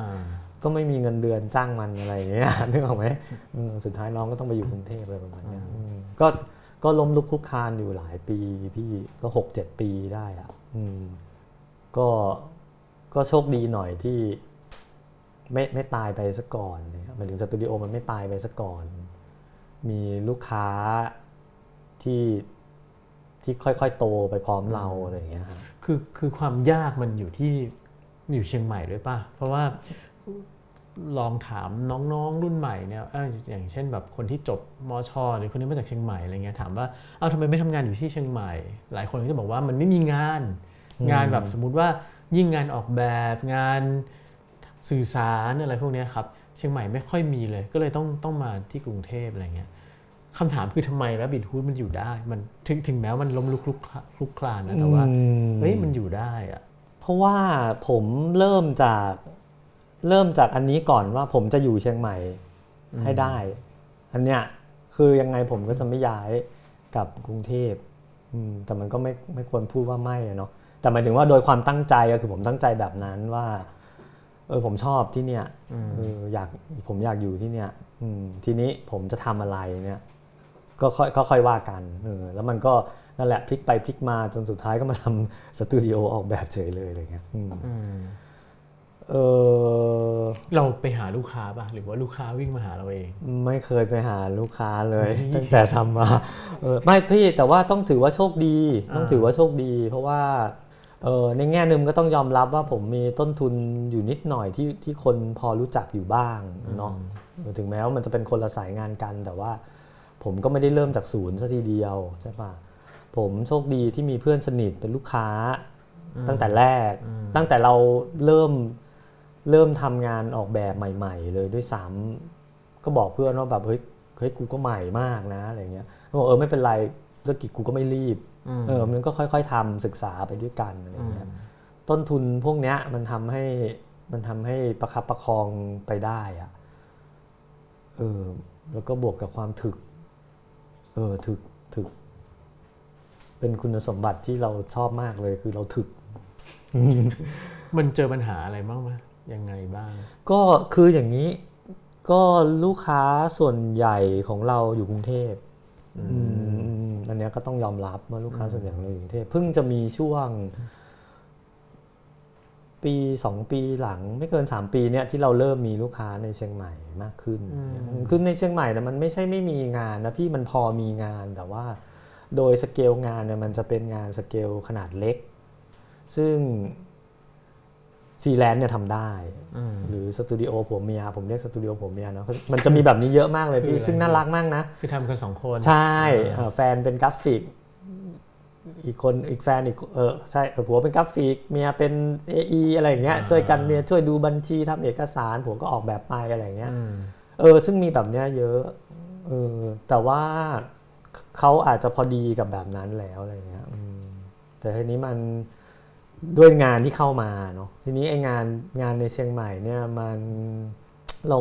ก็ไม่มีเงินเดือนจ้างมันอะไรอย่างเงี้ยนึกออกไหมสุดท้ายน้องก็ต้องไปอยู่กรุงเทพอะไรประมาณนี้ก็ล้มลุกคลุกคลานอยู่หลายปีพี่ก็6-7 ปีได้อะก็โชคดีหน่อยที่ไม่ตายไปซะก่อนหมายถึงสตูดิโอมันไม่ตายไปซะก่อนมีลูกค้าที่ค่อยๆโตไปพร้อมเราอะไรอย่างเงี้ยคือความยากมันอยู่ที่อยู่เชียงใหม่ด้วยป่ะเพราะว่าลองถามน้องๆรุ่นใหม่เนี่ยอย่างเช่นแบบคนที่จบมช.หรือคนที่มาจากเชียงใหม่อะไรเงี้ยถามว่าเอ้าทำไมไม่ทำงานอยู่ที่เชียงใหม่หลายคนก็จะบอกว่ามันไม่มีงานแบบสมมุติว่ายิ่งงานออกแบบงานสื่อสารอะไรพวกนี้ครับเชียงใหม่ไม่ค่อยมีเลยก็เลยต้องมาที่กรุงเทพอะไรเงี้ยคำถามคือทำไมRabbithoodมันอยู่ได้มันถึงแม้มันล้มลุกคลุกคลานนะแต่ว่าเฮ้ยมันอยู่ได้อะเพราะว่าผมเริ่มจากอันนี้ก่อนว่าผมจะอยู่เชียงใหม่ให้ได้อันเนี้ยคือยังไงผมก็จะไม่ย้ายกับกรุงเทพแต่มันก็ไม่ควรพูดว่าไม่เนาะแต่หมายถึงว่าโดยความตั้งใจก็คือผมตั้งใจแบบนั้นว่าผมชอบที่เนี่ยผมอยากอยู่ที่เนี่ยทีนี้ผมจะทำอะไรเนี่ยก็ค่อยว่ากันแล้วมันก็นั่นแหละพลิกไปพลิกมาจนสุดท้ายก็มาทำสตูดิโอออกแบบเฉยเลยอะไรเงี้ยเราไปหาลูกค้าป่ะหรือว่าลูกค้าวิ่งมาหาเราเองไม่เคยไปหาลูกค้าเลยตั้งแต่ทำมาไม่พี่แต่ว่าต้องถือว่าโชคดีเพราะว่าในแง่นึงก็ต้องยอมรับว่าผมมีต้นทุนอยู่นิดหน่อยที่คนพอรู้จักอยู่บ้างเนาะถึงแม้ว่ามันจะเป็นคนละสายงานกันแต่ว่าผมก็ไม่ได้เริ่มจากศูนย์ซะทีเดียวใช่ป่ะผมโชคดีที่มีเพื่อนสนิทเป็นลูกค้าตั้งแต่แรกตั้งแต่เราเริ่มทำงานออกแบบใหม่ๆเลยด้วยซ้ำก็บอกเพื่อนว่าแบบเฮ้ยกูก็ใหม่มากนะอะไรเงี้ยเขาบอกไม่เป็นไรธุรกิจกูก็ไม่รีบมันก็ค่อยๆทำศึกษาไปด้วยกันอะไรเงี้ยต้นทุนพวกเนี้ยมันทำให้ประคับประคองไปได้อะแล้วก็บวกกับความถึกถึกเป็นคุณสมบัติที่เราชอบมากเลยคือเราถึก มันเจอปัญหาอะไรบ้างไหมยังไงบ้างก็คืออย่างนี้ก็ลูกค้าส่วนใหญ่ของเราอยู่กรุงเทพอันนี้ก็ต้องยอมรับว่าลูกค้าส่วนใหญ่ของเราอยู่กรุงเทพเพิ่งจะมีช่วงปี2 ปีหลังไม่เกิน3 ปีเนี่ยที่เราเริ่มมีลูกค้าในเชียงใหม่มากขึ้นคือในเชียงใหม่เนี่ยมันไม่ใช่ไม่มีงานนะพี่มันพอมีงานแต่ว่าโดยสเกลงานเนี่ยมันจะเป็นงานสเกลขนาดเล็กซึ่งฟรีแลนซ์เนี่ยทำได้หรือสตูดิโอผัวเมียผมเรียกสตูดิโอผัวเมียเนาะมันจะมีแบบนี้เยอะมากเลยพี่ซึ่งน่ารักมากนะคือทำกัน2 คนใช่แฟนเป็นกราฟิกอีกแฟนใช่ผัวเป็นกราฟิกเมียเป็น AE อะไรอย่างเงี้ยช่วยกันเมียช่วยดูบัญชีทำเอกสารผัวก็ออกแบบไปอะไรอย่างเงี้ยซึ่งมีแบบเนี้ยเยอะแต่ว่าเขาอาจจะพอดีกับแบบนั้นแล้วอะไรเงี้ยแต่ทีนี้มันด้วยงานที่เข้ามาเนาะทีนี้ไอ้งานในเชียงใหม่เนี่ยมันเรา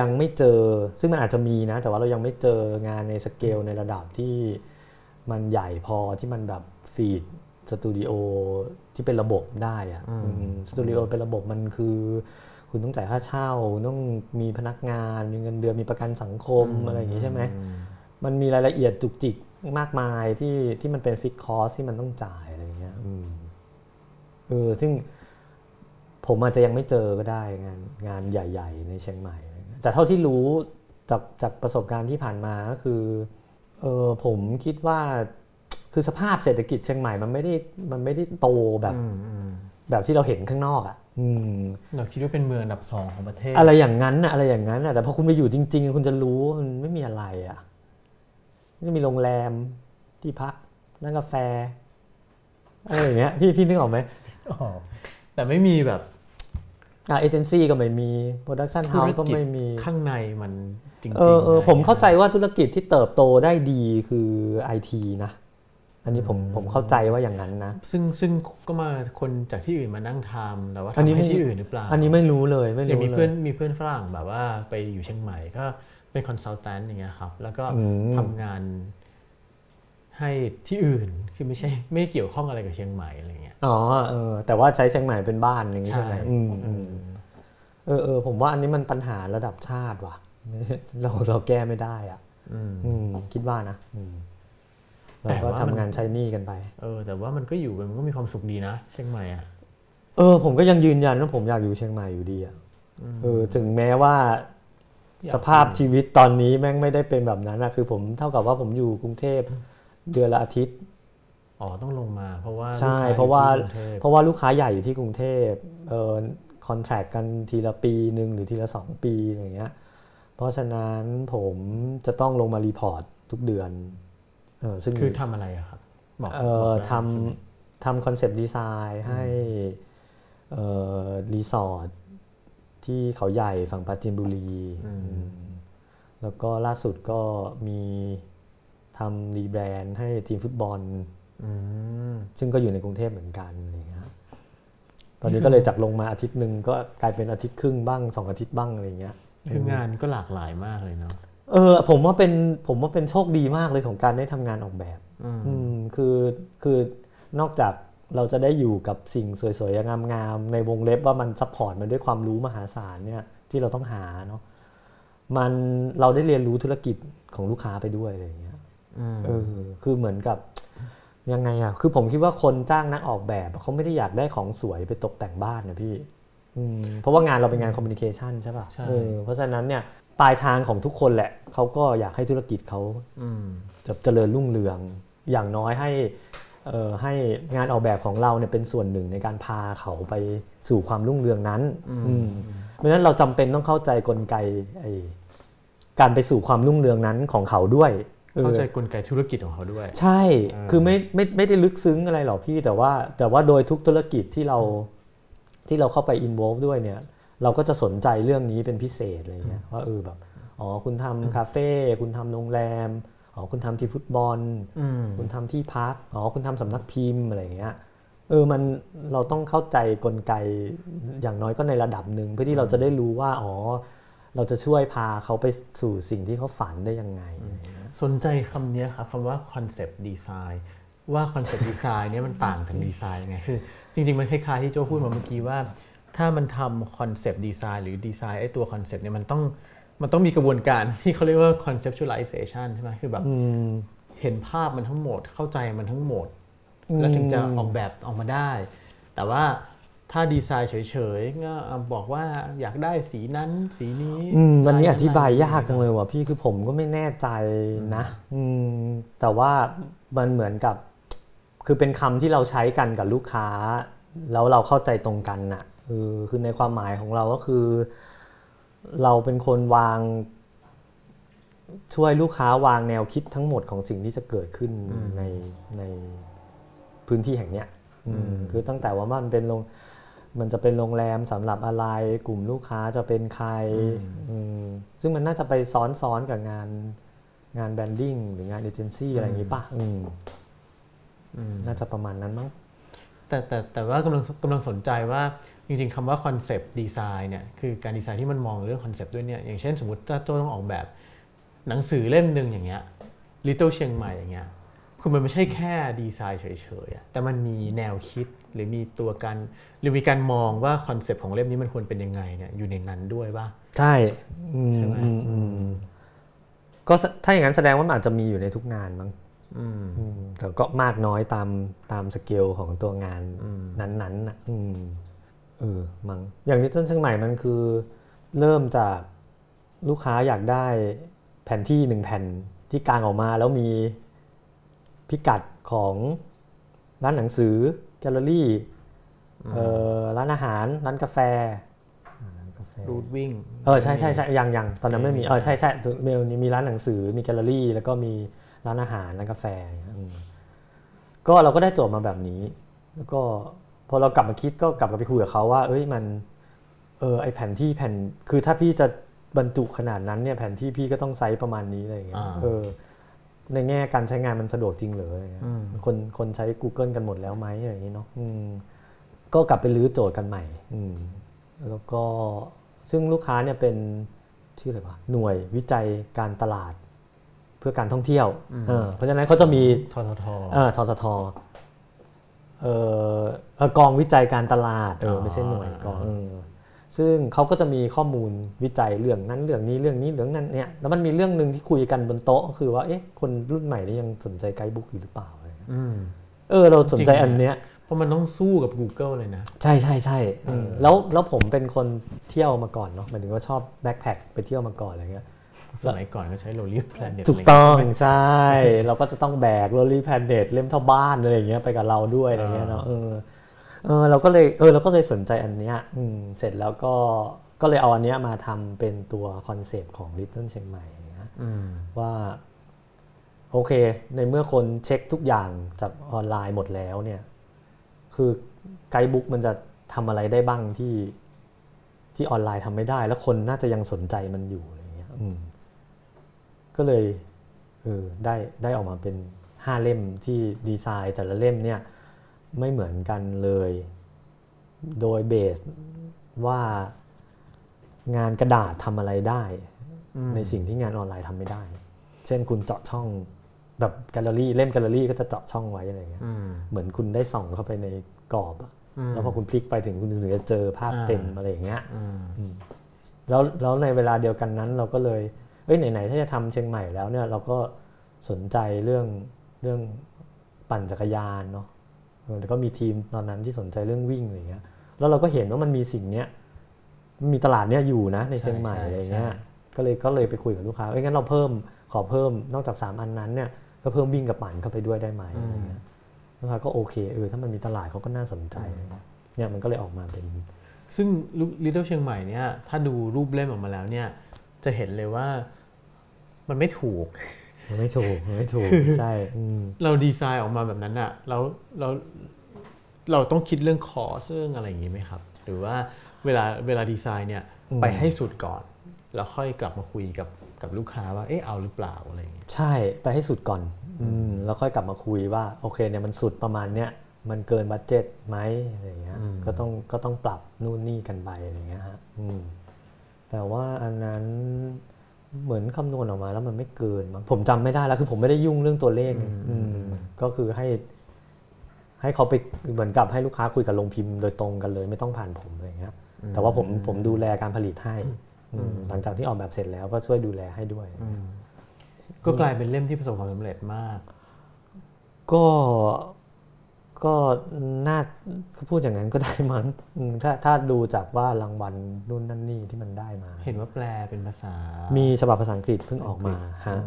ยังไม่เจอซึ่งมันอาจจะมีนะแต่ว่าเรายังไม่เจองานในสเกลในระดับที่มันใหญ่พอที่มันแบบฟีดสตูดิโอที่เป็นระบบได้อะสตูดิโอเป็นระบบมันคือคุณต้องจ่ายค่าเช่าต้องมีพนักงานมีเงินเดือนมีประกันสังคมอะไรอย่างงี้ใช่ไหมมันมีรายละเอียดจุกจิกมากมายที่มันเป็นฟิกคอสที่มันต้องจ่ายอะไรอย่างเงี้ยซึ่งผมอาจจะยังไม่เจอก็ได้งานใหญ่ๆในเชียงใหม่แต่เท่าที่รู้จากประสบการณ์ที่ผ่านมาก็คือผมคิดว่าคือสภาพเศรษฐกิจเชียงใหม่มันไม่ได้โตแบบที่เราเห็นข้างนอกอ่ะเราคิดว่าเป็นเมืองอันดับ2ของประเทศอะไรอย่างนั้นน่ะแต่พอคุณไปอยู่จริงๆคุณจะรู้มันไม่มีอะไรอ่ะนี่มีโรงแรมที่พักนั่งกาแฟอะไรอย่างเงี้ยพี่นึกออกไหมอ๋อแต่ไม่มีแบบเอเจนซี่ก็ไม่มีโปรดักชันเฮาส์ก็ไม่มีข้างในมันจริงๆผมเข้าใจว่าธุรกิจที่เติบโตได้ดีคือ IT นะอันนี้ผมเข้าใจว่าอย่างนั้นนะซึ่งก็มาคนจากที่อื่นมานั่งทำแต่ว่าทำให้ที่อื่นหรือเปล่าอันนี้ไม่รู้เลยไม่รู้เลยมีเพื่อนฝรั่งแบบว่าไปอยู่เชียงใหม่ก็เป็นคอนซัลแทนต์อย่างเงี้ยครับแล้วก็ทำงานให้ที่อื่นคือไม่เกี่ยวข้องอะไรกับเชียงใหม่อะไรเงี้ยแต่ว่าใช้เชียงใหม่เป็นบ้านอย่างงี้ใช่ไหม ผมว่าอันนี้มันปัญหาระดับชาติว่ะเราแก้ไม่ได้อ่ะคิดว่านะแต่ก็ทำงานใช้หนี้กันไปแต่ว่ามันก็อยู่มันก็มีความสุขดีนะเชียงใหม่อ่ะผมก็ยังยืนยันว่าผมอยากอยู่เชียงใหม่อยู่ดีอ่ะถึงแม้ว่าสภาพชีวิตตอนนี้แม่งไม่ได้เป็นแบบนั้นนะคือผมเท่ากับว่าผมอยู่กรุงเทพเดือนละอาทิตย์ต้องลงมาเพราะว่าใช่เพราะว่าลูกค้าใหญ่อยู่ที่กรุงเทพคอนแทรคกันทีละปีหนึ่งหรือทีละ2ปีอย่างเงี้ยเพราะฉะนั้นผมจะต้องลงมารีพอร์ตทุกเดือนซึ่งคือทำอะไรครับทำคอนเซปต์ดีไซน์ให้รีสอร์ทที่เขาใหญ่ฝั่งปราจีนบุรีแล้วก็ล่าสุดก็มีทำรีแบรนด์ให้ทีมฟุตบอลซึ่งก็อยู่ในกรุงเทพเหมือนกันอย่างเงี้ยตอนนี้ก็เลยจากลงมาอาทิตย์นึงก็กลายเป็นอาทิตย์ครึ่งบ้าง2อาทิตย์บ้างอะไรอย่างเงี้ยคืองานก็หลากหลายมากเลยเนาะผมว่าเป็นโชคดีมากเลยของการได้ทำงานออกแบบคือนอกจากเราจะได้อยู่กับสิ่งสวยๆงามๆในวงเล็บว่ามันซัพพอร์ตมันด้วยความรู้มหาศาลเนี่ยที่เราต้องหาเนาะมันเราได้เรียนรู้ธุรกิจของลูกค้าไปด้วยอะไรอย่างเงี้ยคือเหมือนกับยังไงอ่ะคือผมคิดว่าคนจ้างนักออกแบบเขาไม่ได้อยากได้ของสวยไปตกแต่งบ้านนะพี่เพราะว่างานเราเป็นงานคอมมิวนิเคชันใช่ป่ะเพราะฉะนั้นเนี่ยปลายทางของทุกคนแหละเขาก็อยากให้ธุรกิจเขาเจริญรุ่งเรืองอย่างน้อยให้งานออกแบบของเราเนี่ยเป็นส่วนหนึ่งในการพาเขาไปสู่ความรุ่งเรืองนั้นเพราะฉะนั้นเราจำเป็นต้องเข้าใจกลไกการไปสู่ความรุ่งเรืองนั้นของเขาด้วยเข้าใจกลไกธุรกิจของเขาด้วยใช่คือไม่ได้ลึกซึ้งอะไรหรอกพี่แต่ว่าโดยทุกธุรกิจที่เราเข้าไปอินวอล์ฟด้วยเนี่ยเราก็จะสนใจเรื่องนี้เป็นพิเศษอะไรเงี้ยว่าแบบคุณทำคาเฟ่คุณทำโรงแรมคุณทำที่ฟุตบอลคุณทำที่พักคุณทำสำนักพิมพ์อะไรเงี้ยมันเราต้องเข้าใจกลไกอย่างน้อยก็ในระดับหนึ่งเพื่อที่เราจะได้รู้ว่าเราจะช่วยพาเขาไปสู่สิ่งที่เขาฝันได้ยังไงสนใจคำนี้ครับคำว่าคอนเซปต์ดีไซน์ว่าคอนเซปต์ดีไซน์เนี่ยมันต่างจากดีไซน์ยังไงคือจริงๆมันคล้ายๆที่โจ้พูดมาเมื่อกี้ว่าถ้ามันทำคอนเซปต์ดีไซน์หรือดีไซน์ไอ้ตัวคอนเซปต์เนี่ยมันต้องมีกระบวนการที่เขาเรียกว่า conceptualization ใช่ไหมคือแบบเห็นภาพมันทั้งหมดเข้าใจมันทั้งหมดแล้วถึงจะออกแบบออกมาได้แต่ว่าถ้าดีไซน์เฉยๆก็บอกว่าอยากได้สีนั้นสีนี้มันนี่อธิบายยากจังเลยว่ะพี่คือผมก็ไม่แน่ใจนะแต่ว่ามันเหมือนกับคือเป็นคำที่เราใช้กันกับลูกค้าแล้วเราเข้าใจตรงกันน่ะคือในความหมายของเราก็คือเราเป็นคนวางช่วยลูกค้าวางแนวคิดทั้งหมดของสิ่งที่จะเกิดขึ้นในพื้นที่แห่งเนี้ยคือตั้งแต่ว่ามันจะเป็นโรงแรมสำหรับอะไรกลุ่มลูกค้าจะเป็นใครซึ่งมันน่าจะไปซ้อนๆกับงานแบรนดิ้งหรืองานเอเจนซี่อะไรอย่างนี้ป่ะน่าจะประมาณนั้นมั้งแต่ว่ากำลังสนใจว่าจริงๆคำว่าคอนเซปต์ดีไซน์เนี่ยคือการดีไซน์ที่มันมองเรื่องคอนเซปต์ด้วยเนี่ยอย่างเช่นสมมติถ้าโจ้ต้องออกแบบหนังสือเล่มหนึ่งอย่างเงี้ย Little เชียงใหม่อย่างเงี้ยคือมันไม่ใช่แค่ดีไซน์เฉยๆแต่มันมีแนวคิดหรือมีตัวการหรือมีการมองว่าคอนเซปต์ของเล่มนี้มันควรเป็นยังไงเนี่ยอยู่ในนั้นด้วยป่ะใช่ใช่ไหมก็ถ้าอย่างนั้นแสดงว่ามันอาจจะมีอยู่ในทุกงานมั้งแต่ก็มากน้อยตามสเกลของตัวงานนั้นๆน่ะมั้งอย่างนี้ต้นเชียงใหม่มันคือเริ่มจากลูกค้าอยากได้แผนที่1แผ่นที่กางออกมาแล้วมีพิกัดของร้านหนังสือแกลเลอรี่ร้านอาหารร้านกาแฟรูทวิ่งใช่ๆๆยังๆตอนนั้นไม่มีใช่ๆมีร้านหนังสือมีแกลเลอรี่แล้วก็มีร้านอาหารร้านกาแฟก็เราก็ได้โจทย์มาแบบนี้แล้วก็พอเรากลับมาคิดก็กลับไปคุยกับเขาว่าเอ้ยมันไอแผนที่แผ่นคือถ้าพี่จะบรรจุขนาดนั้นเนี่ยแผนที่พี่ก็ต้องไซส์ประมาณนี้อะไรอย่างเงี้ยในแง่การใช้งานมันสะดวกจริงเหรอคนใช้ Google กันหมดแล้วไหมอะไรอย่างนี้เนาะก็กลับไปรื้อโจทย์กันใหม่แล้วก็ซึ่งลูกค้าเนี่ยเป็นชื่ออะไรวะหน่วยวิจัยการตลาดเพื่อการท่องเที่ยวเพราะฉะนั้นเขาจะมีทททกองวิจัยการตลาดไม่ใช่หน่วยกอง ซึ่งเขาก็จะมีข้อมูลวิจัยเรื่องนั้นเรื่องนี้เรื่องนี้เรื่องนั้นเนี่ยแล้วมันมีเรื่องนึงที่คุยกันบนโต๊ะคือว่าเอ๊ะคนรุ่นใหม่นี่ยังสนใจไกด์บุ๊กอยู่หรือเปล่าเราสนใจอันเนี้ยเพราะมันต้องสู้กับ Google เลยนะใช่ใช่ใช่แล้วผมเป็นคนเที่ยวมาก่อนเนาะหมายถึงว่าชอบแบ็คแพ็คไปเที่ยวมาก่อนอะไรเงี้ยสมัยก่อนก็ใช้ Lonely Planet ถูกต้องใช่เราก็จะต้องแบก Lonely Planet เล่มเท่าบ้านอะไรอย่างเงี้ยไปกับเราด้วยอะไรเงี้ยเนาะเราก็เลยสนใจอันเนี้ยเสร็จแล้วก็เลยเอาอันเนี้ยมาทำเป็นตัวคอนเซปต์ของ Little เชียงใหม่นะว่าโอเคในเมื่อคนเช็คทุกอย่างจากออนไลน์หมดแล้วเนี่ยคือไกด์บุ๊กมันจะทำอะไรได้บ้างที่ออนไลน์ทำไม่ได้แล้วคนน่าจะยังสนใจมันอยู่อะไรเงี้ยก็เลยได้ออกมาเป็น5เล่มที่ดีไซน์แต่ละเล่มเนี่ยไม่เหมือนกันเลยโดยเบสว่างานกระดาษทำอะไรได้ในสิ่งที่งานออนไลน์ทำไม่ได้เช่นคุณเจาะช่องแบบแกลเลอรี่เล่มแกลเลอรี่ก็จะเจาะช่องไว้อะไรเงี้ยเหมือนคุณได้ส่องเข้าไปในกรอบแล้วพอคุณพลิกไปถึงคุณถึงจะเจอภาพเต็มอะไรอย่างเงี้ยแล้วในเวลาเดียวกันนั้นเราก็เลยไหนถ้าจะทำเชียงใหม่แล้วเนี่ยเราก็สนใจเรื่องปั่นจักรยานเนาะแล้วก็มีทีมตอนนั้นที่สนใจเรื่องวิ่งอะไรเงี้ยแล้วเราก็เห็นว่ามันมีสิ่งเนี้ยมีตลาดเนี้ยอยู่นะในเชียงใหม่อะไรเงี้ยก็เลยไปคุยกับลูกค้างั้นเราขอเพิ่มนอกจาก3อันนั้นเนี่ยก็เพิ่มวิ่งกับปั่นเข้าไปด้วยได้ไหมอะไรเงี้ยลูกค้าก็โอเคถ้ามันมีตลาดเขาก็น่าสนใจเนี่ยมันก็เลยออกมาเป็นซึ่ง Little เชียงใหม่เนี่ยถ้าดูรูปเล่มออกมาแล้วเนี่ยจะเห็นเลยว่ามันไม่ถูก ใช่เราดีไซน์ออกมาแบบนั้นอะเราต้องคิดเรื่องคอสเรื่องอะไรอย่างงี้ไหมครับหรือว่าเวลาดีไซน์เนี่ยไปให้สุดก่อนแล้วค่อยกลับมาคุยกับลูกค้าว่าเอาหรือเปล่าอะไรอย่างงี้ใช่ไปให้สุดก่อนแล้วค่อยกลับมาคุยว่าโอเคเนี่ยมันสุดประมาณเนี้ยมันเกินบัดเจ็ตไหมอะไรอย่างเงี้ยก็ต้องปรับนู่นนี่กันไปอะไรอย่างเงี้ยฮะแต่ว่าอันนั้นเหมือนคำนวณออกมาแล้วมันไม่เกินมั้งผมจำไม่ได้แล้วคือผมไม่ได้ยุ่งเรื่องตัวเลขก็คือให้เขาไปเหมือนกับให้ลูกค้าคุยกับโรงพิมพ์โดยตรงกันเลยไม่ต้องผ่านผมอะไรเงี้ยแต่ว่าผมดูแลการผลิตให้หลังจากที่ออกแบบเสร็จแล้วก็ช่วยดูแลให้ด้วยก็กลายเป็นเล่มที่ประสบความสำเร็จมากก็น่าพูดอย่างนั้นก็ได้มั้งถ้าดูจากว่ารางวัลนู่นนั่นนี่ที่มันได้มาเห็นว่าแปลเป็นภาษามีฉบับภาษาอังกฤษเพิ่งออกมาฮะ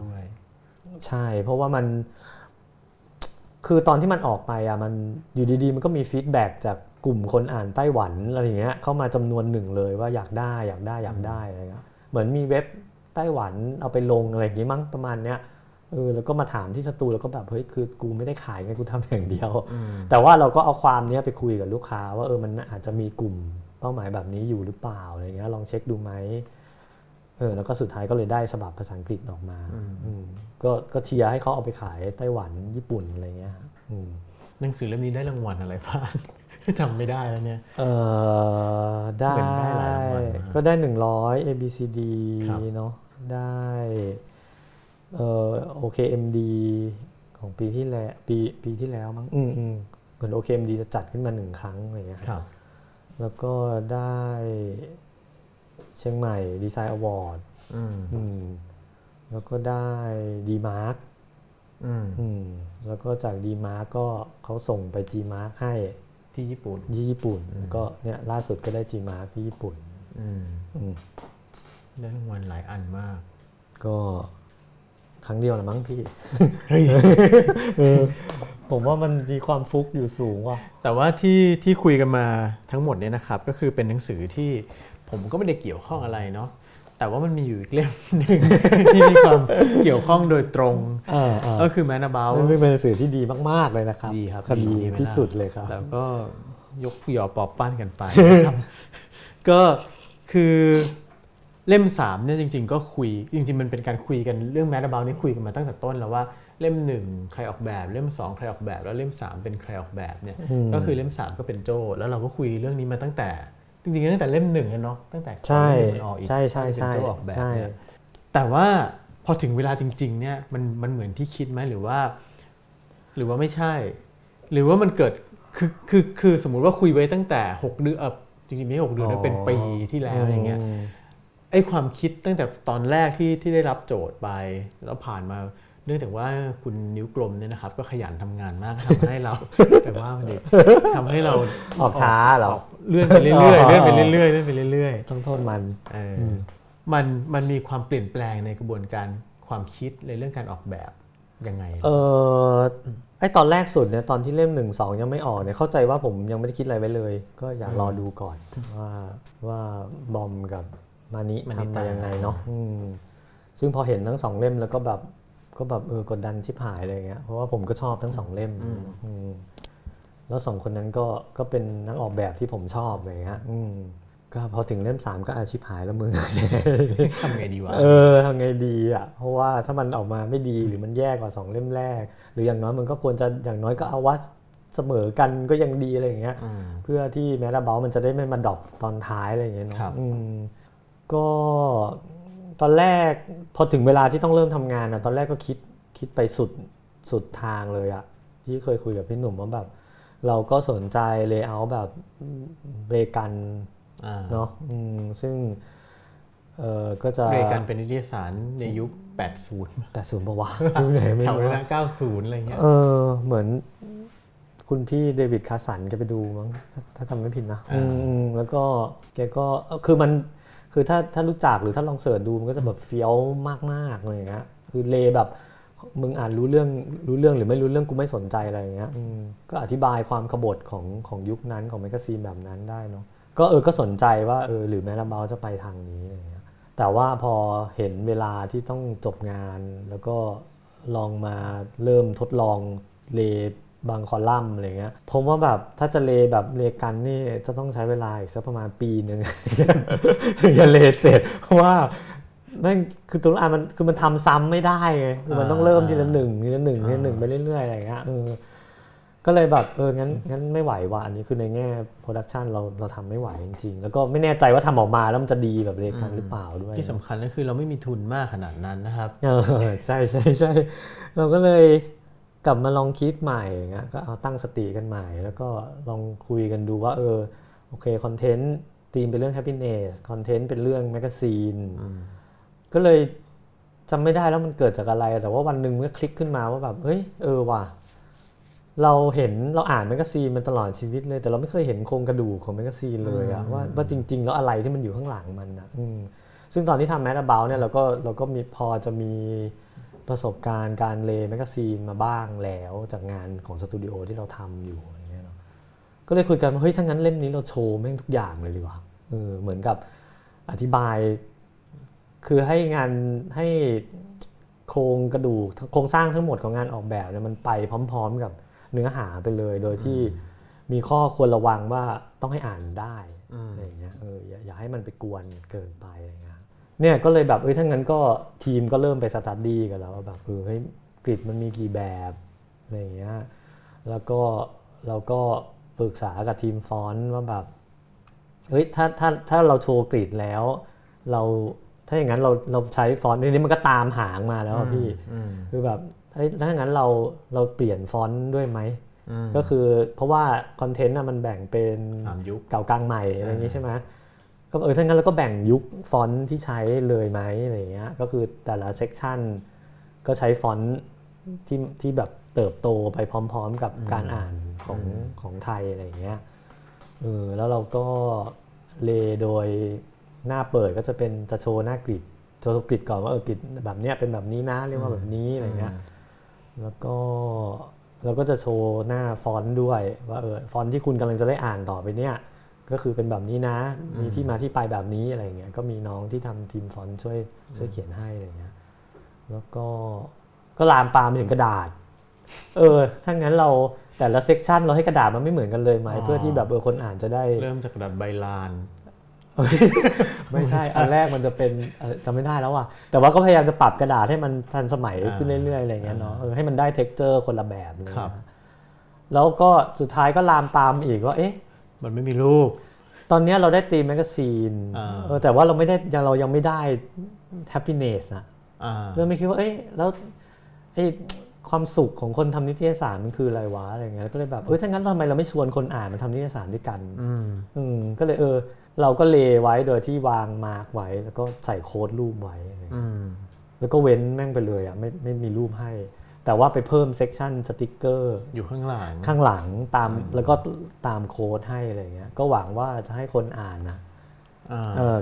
ด้วยใช่เพราะว่ามันคือตอนที่มันออกไปมันอยู่ดีๆมันก็มีฟีดแบ็กจากกลุ่มคนอ่านไต้หวันอะไรอย่างเงี้ยเข้ามาจำนวนหนึ่งเลยว่าอยากได้อะไรเงี้ยเหมือนมีเว็บไต้หวันเอาไปลงอะไรอย่างงี้มั้งประมาณเนี้ยแล้วก็มาถามที่สตูแล้วก็แบบเฮ้ยคือกูไม่ได้ขายไงกูทำอย่างเดียวแต่ว่าเราก็เอาความนี้ไปคุยกับลูกค้าว่ามันอาจจะมีกลุ่มเป้าหมายแบบนี้อยู่หรือเปล่าอะไรเงี้ยลองเช็คดูไหมแล้วก็สุดท้ายก็เลยได้ฉบับภาษาอังกฤษออกมาก็เชียร์ให้เขาเอาไปขายไต้หวันญี่ปุ่นอะไรเงี้ยหนังสือเล่มนี้ได้รางวัลอะไรบ้างจำไม่ได้แล้วเนี่ยได้ก็ได้100 ABCD เนาะได้OKMD ของปีที่แล้วมั้งเหมือน OKMD จะจัดขึ้นมา1ครั้งอะไรเงี้ยครับแล้วก็ได้เชียงใหม่ดีไซน์อวอร์ดแล้วก็ได้ D-Mark แล้วก็จาก D-Mark ก็เขาส่งไป G-Mark ให้ที่ญี่ปุ่นก็เนี่ยล่าสุดก็ได้ G-Mark ที่ญี่ปุ่นได้รางวัลหลายอันมากก็ครั้งเดียวแหละมั้งพี่ผมว่ามันมีความฟุกอยู่สูงว่ะแต่ว่าที่คุยกันมาทั้งหมดเนี่ยนะครับก็คือเป็นหนังสือที่ผมก็ไม่ได้เกี่ยวข้องอะไรเนาะแต่ว่ามันมีอยู่อีกเล่มนึงที่มีความเกี่ยวข้องโดยตรงก็คือ Mad About เป็นหนังสือที่ดีมากๆเลยนะครับดีครับดีที่สุดเลยครับแล้วก็ยกหยอปอบปั้นกันไปนะครับก็คือเล่ม3เนี่ยจริงๆก็คุยจริงๆมันเป็นการคุยกันเรื่อง Mad About นี่คุยกันมาตั้งแต่ต้นแล้วว่าเล่ม1ใครออกแบบเล่ม2ใครออกแบบแล้วเล่ม3เป็นใครออกแบบเนี่ยก็คือเล่ม3ก็เป็นโจแล้วเราก็คุยเรื่องนี้มาตั้งแต่จริงๆตั้งแต่เล่ม1แล้วเนาะตั้งแต่ใช่ใช่ใช่ใช่ออกแบบเนี่ยแต่ว่าพอถึงเวลาจริงๆเนี่ยมันเหมือนที่คิดไหมหรือว่าไม่ใช่หรือว่ามันเกิดคือสมมุติว่าคุยไว้ตั้งแต่6เดือน จริงๆไม่6เดือนนะเป็นปีที่แล้วอย่างเงี้ยไอ้ความคิดตั้งแต่ตอนแรกที่ได้รับโจทย์ไปแล้วผ่านมาเนื่องจากว่าคุณนิ้วกลมเนี่ยนะครับก็ขยันทำงานมากทำให้เราแต่ว่ามันทำให้เราออกช้าหรอเลื่อนไปเรื่อยๆเลื่อนไปเรื่อยๆเลื่อนไปเรื่อยๆต้องโทษมันมีความเปลี่ยนแปลงในกระบวนการความคิดในเรื่องการออกแบบยังไงไอตอนแรกสุดเนี่ยตอนที่เล่ม 1-2 ยังไม่ออกเนี่ยเข้าใจว่าผมยังไม่ได้คิดอะไรไว้เลยก็อยากรอดูก่อนว่าบอมกับมานิทำมายังไงเนาะซึ่งพอเห็นทั้งสองเล่มแล้วก็แบบกดดันชิบหายอะไรเงี้ยเพราะว่าผมก็ชอบทั้งสองเล่มแล้วสองคนนั้นก็เป็นนักออกแบบที่ผมชอบอะไรเงี้ยก็พอถึงเล่ม3ก็อาชิบหายแล้วมึงทำไงดีวะทำไงดีอ่ะเพราะว่าถ้ามันออกมาไม่ดีหรือมันแย่กว่า2เล่มแรกหรืออย่างน้อยมันก็ควรจะอย่างน้อยก็เอาวัดเสมอกันก็ยังดีอะไรอย่างเงี้ยเพื่อที่แมดaboutมันจะได้ไม่มาดรอปตอนท้ายอะไรอย่างเงี้ยเนาะก็ตอนแรกพอถึงเวลาที่ต้องเริ่มทำงานนะตอนแรกก็คิดไปสุดทางเลยอ่ะที่เคยคุยกับพี่หนุ่มว่าแบบเราก็สนใจเลเยอร์แบบเบรกันเนาะซึ่งก็จะเรียกันเป็นนิตยสารในยุค80ป่าวะยุคไหนไม่รู้นะ90อะไรเงี้ยเหมือนคุณพี่เดวิดคาสันแกไปดูมั้งถ้าทำไม่ผิดนะแล้วก็แกก็คือถ้ารู้จักหรือถ้าลองเสิร์ชดูมันก็จะแบบเฟี้ยวมากๆอะไรอย่างเงี้ยคือเลแบบมึงอ่านรู้เรื่องหรือไม่รู้เรื่องกูไม่สนใจอะไรอย่างเงี้ยก็อธิบายความขบฏของยุคนั้นของแมกกาซีนแบบนั้นได้เนาะก็ก็สนใจว่าหรือแมดaboutจะไปทางนี้อะไรเงี้ยแต่ว่าพอเห็นเวลาที่ต้องจบงานแล้วก็ลองมาเริ่มทดลองเลบางคอลัมน์อะไรเงี้ยผมว่าแบบถ้าจะเลแบบเลกันนี่จะต้องใช้เวลาอีกสักประมาณปีนึงถึงจะเลเสร็จเพราะว่าแม่งคือตัวอ่านมันคือมันทำซ้ำไม่ได้ไงมันต้องเริ่มทีละหนึ่งไปเรื่อยๆอะไรเงี้ยก็เลยแบบงั้นไม่ไหวว่ะอันนี้คือในแง่โปรดักชันเราทำไม่ไหวจริงๆแล้วก็ไม่แน่ใจว่าทำออกมาแล้วมันจะดีแบบเรียกกันหรือเปล่าด้วยที่สำคัญก็คือเราไม่มีทุนมากขนาดนั้นนะครับใช่ใช่ใช่เราก็เลยกลับมาลองคิดใหม่เงี้ยก็เอาตั้งสติกันใหม่แล้วก็ลองคุยกันดูว่าโอเคคอนเทนต์ธีมเป็นเรื่อง happiness คอนเทนต์เป็นเรื่องแมกกาซีนก็เลยจำไม่ได้แล้วมันเกิดจากอะไรแต่ว่าวันหนึ่งก็คลิกขึ้นมาว่าแบบเฮ้ยว่ะเราอ่านแมกกาซีนมันตลอดชีวิตเลยแต่เราไม่เคยเห็นโครงกระดูกของแมกกาซีนเลยอะว่าจริงๆแล้วอะไรที่มันอยู่ข้างหลังมันนะซึ่งตอนที่ทำ Mad About เนี่ยเราก็มีพอจะมีประสบการณ์การเลแมกกาซีนมาบ้างแล้วจากงานของสตูดิโอที่เราทำอยู่อย่างเงี้ยเนาะก็เลยคุยกันว่าเฮ้ยถ้างั้นเล่มนี้เราโชว์แม่งทุกอย่างเลยดีกว่าเหมือนกับอธิบายคือให้งานให้โครงกระดูกโครงสร้างทั้งหมดของงานออกแบบเนี่ยมันไปพร้อมๆกับเนื้อหาไปเลยโดยที่มีข้อควรระวังว่าต้องให้อ่านได้อะไรเงี้ยอย่าให้มันไปกวนเกินไปอะไรเงี้ยเนี่ยก็เลยแบบถ้างั้นก็ทีมก็เริ่มไปสตัดดี้กันแล้วว่าแบบเฮ้ยกริดมันมีกี่แบบอะไรเงี้ยแล้วก็เราก็ปรึกษากับทีมฟอนต์ว่าแบบเฮ้ยถ้าเราโชว์กริดแล้วเราถ้าอย่างนั้นเราใช้ฟอนต์นี้มันก็ตามหางมาแล้วพี่คือแบบถ้างั้นเราเปลี่ยนฟอนต์ด้วยไหมก็คือเพราะว่าคอนเทนต์น่ะมันแบ่งเป็น3ยุคเก่ากลางใหม่อะไรอย่างนี้ใช่ไหมก็ถ้างั้นเราก็แบ่งยุคฟอนต์ที่ใช้เลยไหมอะไรอย่างเงี้ยก็คือแต่ละเซกชันก็ใช้ฟอนต์ที่แบบเติบโตไปพร้อมๆกับการอ่านของไทยอะไรอย่างเงี้ยแล้วเราก็เลโดยหน้าเปิดก็จะเป็นจะโชว์หน้ากริดโชว์กริดก่อนว่ากริดแบบเนี้ยเป็นแบบนี้นะเรียกว่าแบบนี้อะไรเงี้ยแล้วก็เราก็จะโชว์หน้าฟอนต์ด้วยว่าฟอนต์ที่คุณกำลังจะได้อ่านต่อไปเนี่ยก็คือเป็นแบบนี้นะมีที่มาที่ไปแบบนี้อะไรเงี้ยก็มีน้องที่ทำทีมฟอนต์ช่วยเขียนให้อะไรเงี้ยแล้วก็ลามปามไปถึงกระดาษถ้างั้นเราแต่ละเซกชันเราให้กระดาษมันไม่เหมือนกันเลยไหมเพื่อที่แบบคนอ่านจะได้เริ่มจากกระดาษใบลานไม่ใช่อันแรกมันจะเป็นจำไม่ได้แล้วว่ะแต่ว่าก็พยายามจะปรับกระดาษให้มันทันสมัยขึ้นเรื่อยๆอะไรเงี้ยเนาะให้มันได้เท็กเจอร์คนละแบบเลยแล้วก็สุดท้ายก็ลามปามอีกว่ามันไม่มีรูปตอนนี้เราได้ตีมแมกกาซีนแต่ว่าเรายังไม่ได้แฮปปี้เนสนะเราไม่คิดว่าแล้ว ความสุขของคนทำนิตยสารมันคืออะไรวะอะไรเงี้ยก็เลยแบบถ้างั้นทำไมเราไม่ชวนคนอ่านมาทำนิตยสารด้วยกันก็เลยเราก็เลไว้โดยที่วางมาร์กไว้แล้วก็ใส่โค้ดรูปไว้แล้วก็เว้นแม่งไปเลยอ่ะไม่มีรูปให้แต่ว่าไปเพิ่มเซกชันสติ๊กเกอร์อยู่ข้างหลังตามแล้วก็ตามโค้ดให้อะไรเงี้ยก็หวังว่าจะให้คนอ่านนะ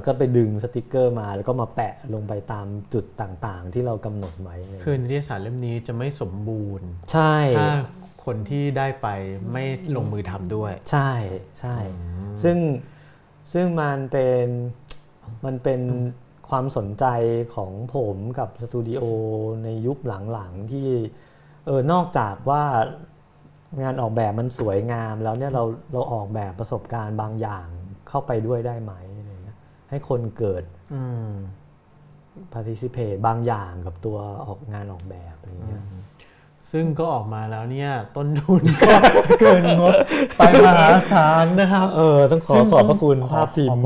ก็ไปดึงสติ๊กเกอร์มาแล้วก็มาแปะลงไปตามจุดต่างๆที่เรากำหนดไว้คือนิตยสารเล่มนี้จะไม่สมบูรณ์ใช่ถ้าคนที่ได้ไปไม่ลงมือทำด้วยใช่ใช่ซึ่งมันเป็นความสนใจของผมกับสตูดิโอในยุคหลังๆที่นอกจากว่างานออกแบบมันสวยงามแล้วเนี่ยเราออกแบบประสบการณ์บางอย่างเข้าไปด้วยได้ไหมให้คนเกิด participate บางอย่างกับตัวออกงานออกแบบอะไรเงี้ยซึ่งก็ออกมาแล้วเนี่ยต้นทุนก็เกินงบไปมหาศาลนะครับต้องขอบพระคุณภาพพิมพ์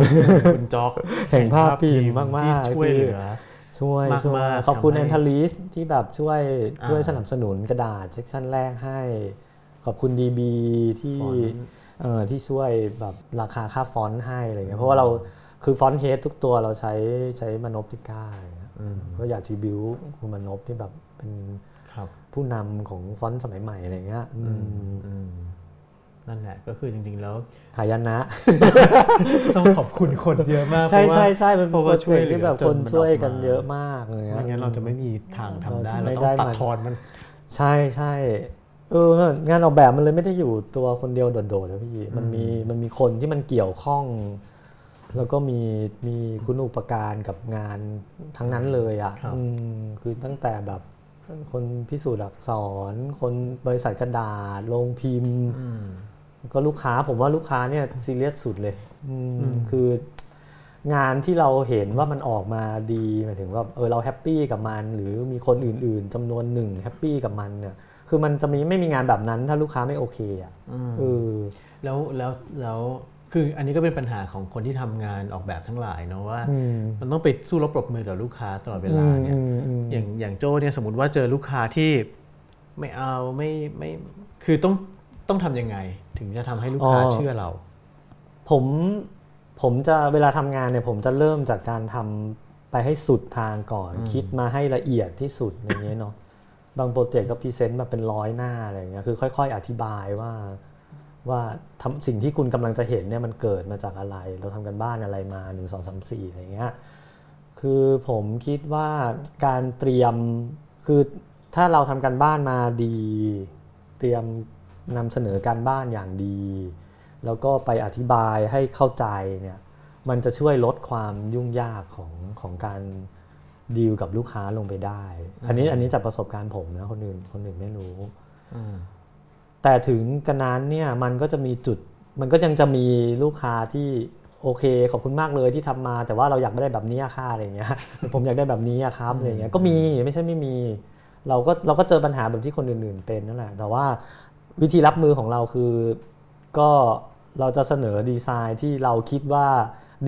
คุณจ๊อกแห่งภาพพิมพ์มากๆที่ช่วยเหลือขอบคุณแอนทาลิสที่แบบช่วยสนับสนุนกระดาษเซกชันแรกให้ขอบคุณ DB ที่ช่วยแบบราคาค่าฟอนต์ให้อะไรเงี้ยเพราะว่าเราคือฟอนต์เฮดทุกตัวเราใช้มนพที่กล้าก็อยากทีบิวคุณมนพที่แบบเป็นผู้นำของฟอนต์สมัยใหม่อะไรเงี้ยนั่นแหละก็คือจริงๆแล้วขายยันนะต้องขอบคุณคนเยอะมากใช่มันเพราะว่าช่วยที่แบบคนช่วยกันเยอะมากเลยไม่งั้นเราจะไม่มีทางทำได้เราต้องตัดทอนมันใช่ใช่งานออกแบบมันเลยไม่ได้อยู่ตัวคนเดียวโดดๆนะพี่มันมีคนที่มันเกี่ยวข้องแล้วก็มีคุณอุปการกับงานทั้งนั้นเลยอ่ะคือตั้งแต่แบบคนพิสูจน์อักษรคนบริษัทกระดาษโรงพิมพ์ก็ลูกค้าผมว่าลูกค้าเนี่ยซีเรียสสุดเลยคืองานที่เราเห็นว่ามันออกมาดีหมายถึงว่าเราแฮปปี้กับมันหรือมีคนอื่นๆจำนวนหนึ่งแฮปปี้กับมันเนี่ยคือมันจะไม่มีงานแบบนั้นถ้าลูกค้าไม่โอเคอ่ะแล้วคืออันนี้ก็เป็นปัญหาของคนที่ทำงานออกแบบทั้งหลายเนาะว่ามันต้องไปสู้รบปรบมือกับลูกค้าตลอดเวลาเนี่ยอย่างโจ้เนี่ยสมมติว่าเจอลูกค้าที่ไม่เอาไม่คือต้องทำยังไงถึงจะทำให้ลูกค้าเชื่อเราผมจะเวลาทำงานเนี่ยผมจะเริ่มจากการทำไปให้สุดทางก่อนคิดมาให้ละเอียดที่สุดอย่างเงี้ยเนาะบางโปรเจกต์ก็พรีเซนต์แบบเป็น100หน้าอะไรอย่างเงี้ยคือค่อยๆอธิบายว่าสิ่งที่คุณกำลังจะเห็นเนี่ยมันเกิดมาจากอะไรเราทำกันบ้านอะไรมา1 2 3 4อะไรเงี้ยคือผมคิดว่าการเตรียมคือถ้าเราทำกันบ้านมาดีเตรียมนำเสนอการบ้านอย่างดีแล้วก็ไปอธิบายให้เข้าใจเนี่ยมันจะช่วยลดความยุ่งยากของการดีลกับลูกค้าลงไปได้อันนี้จากประสบการณ์ผมนะคนอื่นไม่รู้แต่ถึงกระนั้นเนี่ยมันก็จะมีจุดมันก็ยังจะมีลูกค้าที่โอเคขอบคุณมากเลยที่ทำมาแต่ว่าเราอยากไม่ได้แบบนี้ค่ะอะไรเงี้ยผมอยากได้แบบนี้ครับอะไรเงี้ยก็มีไม่ใช่ไม่มีเราก็เจอปัญหาแบบที่คนอื่นๆเป็นนั่นแหละแต่ว่าวิธีรับมือของเราคือก็เราจะเสนอดีไซน์ที่เราคิดว่า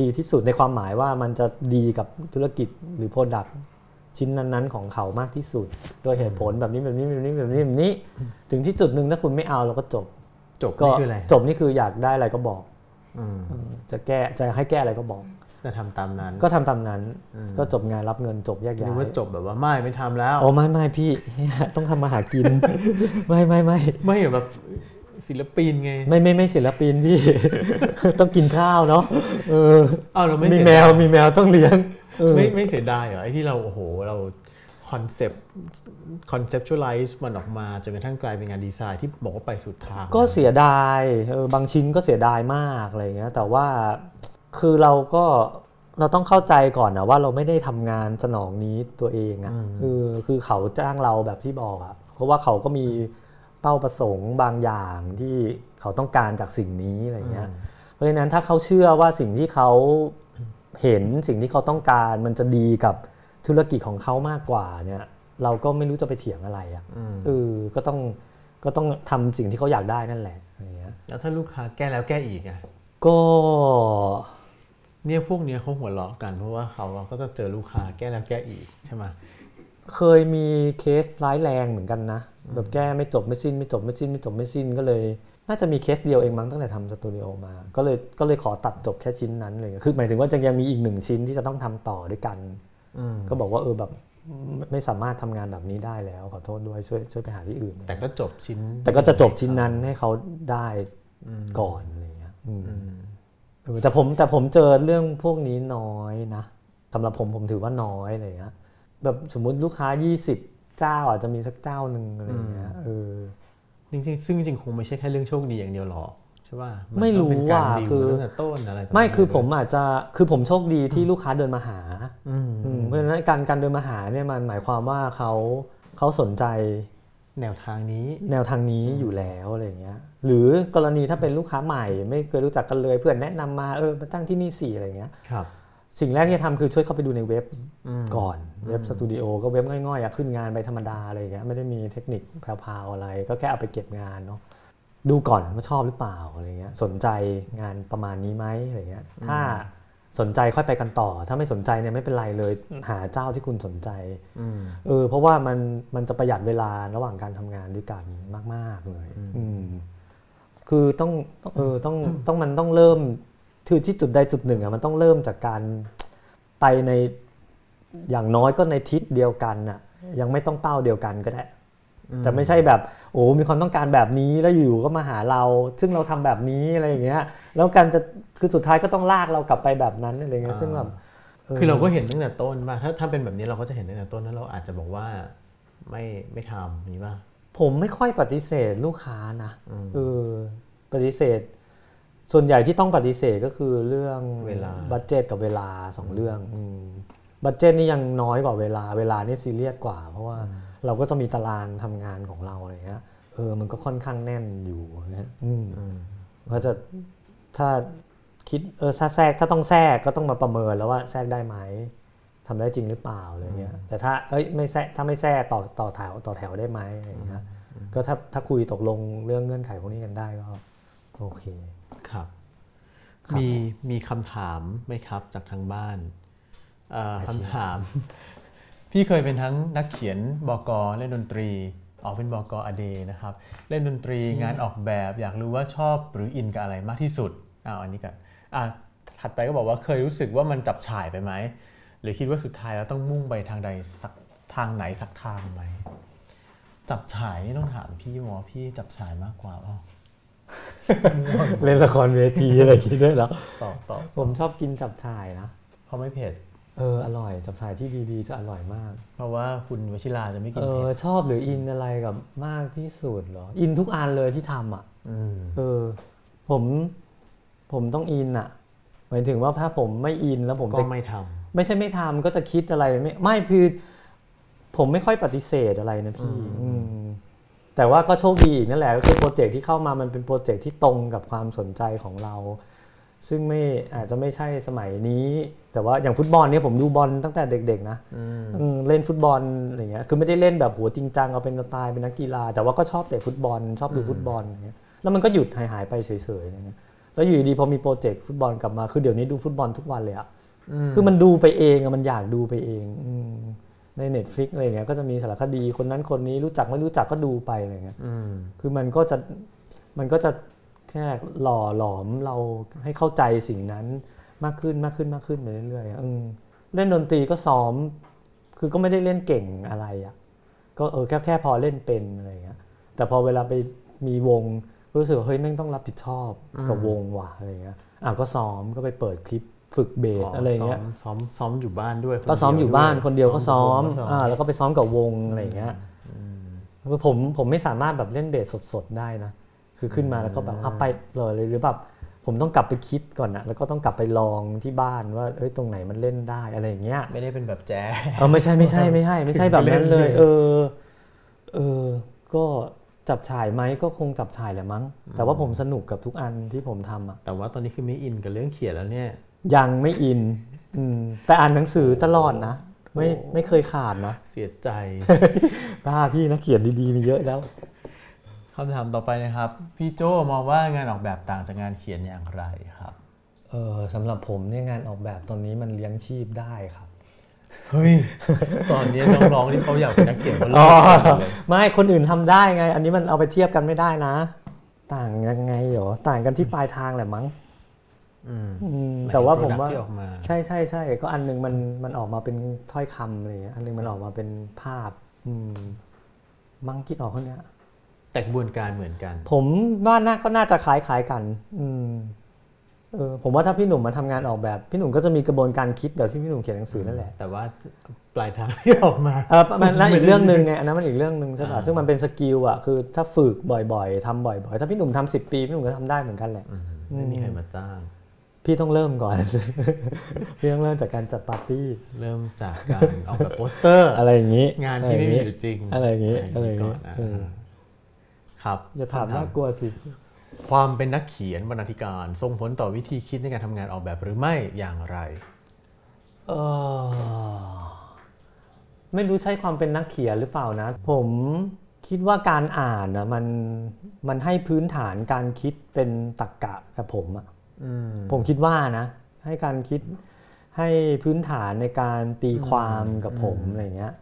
ดีที่สุดในความหมายว่ามันจะดีกับธุรกิจหรือ product ชิ้นนั้นๆของเขามากที่สุดโดยเหตุผลแบบนี้ถึงที่จุดหนึ่งถ้าคุณไม่เอาเราก็จบก็จบนี่คืออยากได้อะไรก็บอกจะให้แก้อะไรก็บอกจะทำตามนั้นก็ทำตามนั้นก็จบงานรับเงินจบแยกย้ายหรือว่าจบแบบว่าไม่ทำแล้วไม่พี่ต้องทำมาหากินไม่แบบศิลปินไงไม่ศิลปินพี่ต้องกินข้าวเนาะเราไม่มีแมวต้องเลี้ยงไม่เสียดายเหรอไอ้ที่เราโอ้โหเราคอนเซปชวลไลซ์มันออกมาจนกระทั่งกลายเป็นงานดีไซน์ที่บอกว่าไปสุดทางก็เสียดายบางชิ้นก็เสียดายมากอะไรเงี้ยแต่ว่าคือเราต้องเข้าใจก่อนนะว่าเราไม่ได้ทำงานสนองนี้ตัวเองอ่ะคือเขาจ้างเราแบบที่บอกอ่ะเพราะว่าเขาก็มีเป้าประสงค์บางอย่างที่เขาต้องการจากสิ่งนี้อะไรเงี้ยเพราะฉะนั้นถ้าเขาเชื่อว่าสิ่งที่เขาเห็นสิ่งที่เขาต้องการมันจะดีกับธุรกิจของเขามากกว่าเนี่ยเราก็ไม่รู้จะไปเถียงอะไรอ่ะก็ต้องทำสิ่งที่เขาอยากได้นั่นแหละอะไรเงี้ยแล้วถ้าลูกค้าแก้แล้วแก้อีกอ่ะก็เนี่ยพวกเนี้ยเขาหัวเราะกันเพราะว่าเขาก็จะเจอลูกค้าแก้แล้วแก้อีกใช่ไหมเคยมีเคสร้ายแรงเหมือนกันนะ แบบแก้ไม่จบไม่สิ้นก็เลยน่าจะมีเคสเดียวเองมั้งตั้งแต่ทำสตูดิโอมาก็เลยขอตัดจบแค่ชิ้นนั้นเลยคือหมายถึงว่ายังมีอีกหนึ่งชิ้นที่จะต้องทำต่อด้วยกันก็บอกว่าแบบไม่สามารถทำงานแบบนี้ได้แล้วขอโทษด้วยช่วยไปหาที่อื่นแต่ก็จบชิ้นแต่ก็จะจบชิ้นนั้นให้เขาได้ก่อนอะไรเงี้ยแต่ผมเจอเรื่องพวกนี้น้อยนะสำหรับผมถือว่าน้อยอะไรเงี้ยแบบสมมุติลูกค้า20เจ้าอาจจะมีสักเจ้านึงอะไรเงี้ยจริงๆซึ่งจริงคงไม่ใช่แค่เรื่องโชคดีอย่างเดียวหรอกใช่ป่ะไม่รู้ว่าคือต้นอะไรไม่คือผมอาจจะคือผมโชคดีที่ลูกค้าเดินมาหาเพราะฉะนั้นการเดินมาหาเนี่ยมันหมายความว่าเขาสนใจแนวทางนี้อยู่แล้วอะไรเงี้ยหรือกรณีถ้าเป็นลูกค้าใหม่ไม่เคยรู้จักกันเลยเพื่อนแนะนำมามาตั้งที่นี่สิอะไรเงี้ยครับสิ่งแรกที่ทำคือช่วยเข้าไปดูในเว็บก่อนเว็บสตูดิโอก็เว็บง่อยๆขึ้นงานไปธรรมดาอะไรอย่างเงี้ยไม่ได้มีเทคนิคแพรวๆอะไรก็แค่เอาไปเก็บงานเนาะดูก่อนว่าชอบหรือเปล่าอะไรเงี้ยสนใจงานประมาณนี้ไหมอะไรเงี้ยถ้าสนใจค่อยไปกันต่อถ้าไม่สนใจเนี่ยไม่เป็นไรเลยหาเจ้าที่คุณสนใจเพราะว่ามันจะประหยัดเวลาระหว่างการทำงานด้วยกันมากๆเลยคือต้องเริ่มคือที่จุดใดจุดหนึ่งมันต้องเริ่มจากการไปในอย่างน้อยก็ในทิศเดียวกันยังไม่ต้องเป้าเดียวกันก็ได้แต่ไม่ใช่แบบโอ้มีความต้องการแบบนี้แล้วอยู่ก็มาหาเราซึ่งเราทำแบบนี้อะไรอย่างเงี้ยแล้วการจะคือสุดท้ายก็ต้องลากเรากลับไปแบบนั้นอะไรเงี้ยซึ่งแบบคือเราก็เห็นตั้งแต่ต้นว่าถ้าเป็นแบบนี้เราก็จะเห็นตั้งแต่ต้นแล้วเราอาจจะบอกว่าไม่ทำนี้ป่ะผมไม่ค่อยปฏิเสธลูกค้านะปฏิเสธส่วนใหญ่ที่ต้องปฏิเสธก็คือเรื่องเวลาบัดเจ็ตกับเวลา2เรื่องบัดเจ็ตนี่ยังน้อยกว่าเวลานี่ซีเรียสกว่าเพราะว่าเราก็จะมีตารางทำงานของเราอะไรเงี้ยมันก็ค่อนข้างแน่นอยู่นะก็จะถ้าคิดแทรกถ้าต้องแทรกก็ต้องมาประเมินแล้วว่าแทรกได้ไหมทำได้จริงหรือเปล่าอะไรเงี้ยแต่ถ้าไม่แทรกถ้าไม่แทรกต่อแถวได้ไหมอะไรเงี้ยก็ถ้าคุยตกลงเรื่องเงื่อนไขพวกนี้กันได้ก็โอเคครับมีคำถามไหมครับจากทางบ้านคำถามพี่เคยเป็นทั้งนักเขียนบอกอเล่นดนตรีออกเป็นบอกออเดนะครับเล่นดนตรีงานออกแบบอยากรู้ว่าชอบหรืออินกับอะไรมากที่สุดอันนี้กันถัดไปก็บอกว่าเคยรู้สึกว่ามันจับฉ่ายไปไหมหรือคิดว่าสุดท้ายแล้วต้องมุ่งไปทางใดสักทางไหนสักทางไหมจับฉ่ายนี่ต้องถามพี่หมอพี่จับฉ่ายมากกว่าเล่นละครเวทีอะไรกินด้วยเหรอต่อผมชอบกินจับฉ่ายนะเพราะไม่เผ็ดอร่อยจับฉ่ายที่ดีๆจะอร่อยมากเพราะว่าคุณวชิราจะไม่กินเผ็ดชอบหรืออินอะไรกับมากที่สุดเหรออินทุกอันเลยที่ทำผมต้องอินหมายถึงว่าถ้าผมไม่อินแล้วผมจะไม่ทำไม่ใช่ไม่ทำก็จะคิดอะไรไม่คือผมไม่ค่อยปฏิเสธอะไรนะพี่แต่ว่าก็โชคดีอีกนั่นแหละก็คือโปรเจกต์ที่เข้ามามันเป็นโปรเจกต์ที่ตรงกับความสนใจของเราซึ่งไม่อาจจะไม่ใช่สมัยนี้แต่ว่าอย่างฟุตบอลเนี่ยผมดูบอลตั้งแต่เด็กๆนะเล่นฟุตบอลอะไรเงี้ยคือไม่ได้เล่นแบบโหจริงจังเอาเป็นตายเป็นนักกีฬาแต่ว่าก็ชอบเตะฟุตบอลชอบดูฟุตบอลอย่างเงี้ยแล้วมันก็หยุดหายไปเฉยๆอย่างเงี้ยแล้วอยู่ดีพอมีโปรเจกต์ฟุตบอลกลับมาคือเดี๋ยวนี้ดูฟุตบอลทุกวันเลยอ่ะคือมันดูไปเองมันอยากดูไปเองใน Netflix อะไรเงี้ยก็จะมีสารคดีคนนั้นคนนี้รู้จักไม่รู้จักก็ดูไปอะไรเงี้ยคือมันก็จะแค่หล่อหลอมเราให้เข้าใจสิ่งนั้นมากขึ้นไปเรื่อยๆเล่นดนตรีก็ซ้อมคือก็ไม่ได้เล่นเก่งอะไรอ่ะก็แค่พอเล่นเป็นอะไรเงี้ยแต่พอเวลาไปมีวงรู้สึกว่าเฮ้ยแม่งต้องรับผิดชอบกับวงว่ะอะไรเงี้ยก็ซ้อมก็ไปเปิดคลิปฝึกเบสอะไรเงี้ยซ้อมอยู่บ้านด้วยก็ซ้อมอยู่บ้านคนเดียวก็ซ้อมแล้วก็ไปซ้อมกับวงอะไรเงี้ยผมไม่สามารถแบบเล่นเบสสดๆได้นะคือขึ้นมาแล้วก็แบบไปเลยหรือแบบผมต้องกลับไปคิดก่อนนะแล้วก็ต้องกลับไปลองที่บ้านว่าตรงไหนมันเล่นได้อะไรอย่างเงี้ยไม่ได้เป็นแบบแจ๊ไม่ใช่แบบนั้นเลยก็จับฉ่ายไหมก็คงจับฉ่ายแหละมั้งแต่ว่าผมสนุกกับทุกอันที่ผมทำแต่ว่าตอนนี้คือไม่อินกับเรื่องเขียนแล้วเนี่ยยังไม่อินแต่อ่านหนังสือตลอดนะไม่เคยขาดนะเสียใจบ้าพี่นักเขียนดีๆมีเยอะแล้วคำถามต่อไปนะครับพี่โจมองว่างานออกแบบต่างจากงานเขียนอย่างไรครับสำหรับผมเนี่ยงานออกแบบตอนนี้มันเลี้ยงชีพได้ครับ เฮ้ยตอนนี้น้องๆที่เขาอยากเป็นนักเขียนเขาเลิกไม่คนอื่นทำได้ไงอันนี้มันเอาไปเทียบกันไม่ได้นะต่างยังไงเหรอต่างกันที่ปลายทางแหละมั้งแต่ว่าผมว่าใช่ใช่ใช่ก็อันนึงมันออกมาเป็นถ้อยคำอะไรเงี้ยอันนึงมันออกมาเป็นภาพมั้งคิดออกคนเนี้ยแต่กระบวนการเหมือนกันผมว่าน่าก็น่าจะคล้ายๆกันผมว่าถ้าพี่หนุ่มมาทำงานออกแบบพี่หนุ่มก็จะมีกระบวนการคิดแบบที่พี่หนุ่มเขียนหนังสือนั่นแหละแต่ว่าปลายทางที่ออกมานั่นอีกเรื่องนึงไงอันนั้นมันอีกเรื่องนึงใช่ป่ะซึ่งมันเป็นสกิลอ่ะคือถ้าฝึกบ่อยๆทำบ่อยๆถ้าพี่หนุ่มทำ10 ปีพี่หนุ่มก็ทำได้เหมือนกันแหละไม่มีใครมาจ้างพี่ต้องเริ่มก่อนพี่ต้องเริ่มจากการจัดปาร์ตี้เริ่มจากการออกแบบโปสเตอร์อะไรอย่างนี้งานที่ไม่มีอยู่จริงอะไรอย่างนี้อะไรอย่างนี้ครับอย่าถามน่ากลัวสิความเป็นนักเขียนวรรณาธิการส่งผลต่อวิธีคิดในการทำงานออกแบบหรือไม่อย่างไรไม่รู้ใช่ความเป็นนักเขียนหรือเปล่านะผมคิดว่าการอ่านนะมันให้พื้นฐานการคิดเป็นตรรกะกับผมอ่ะผมคิดว่านะให้การคิดให้พื้นฐานในการตีความกับผมอะไรเงี้ย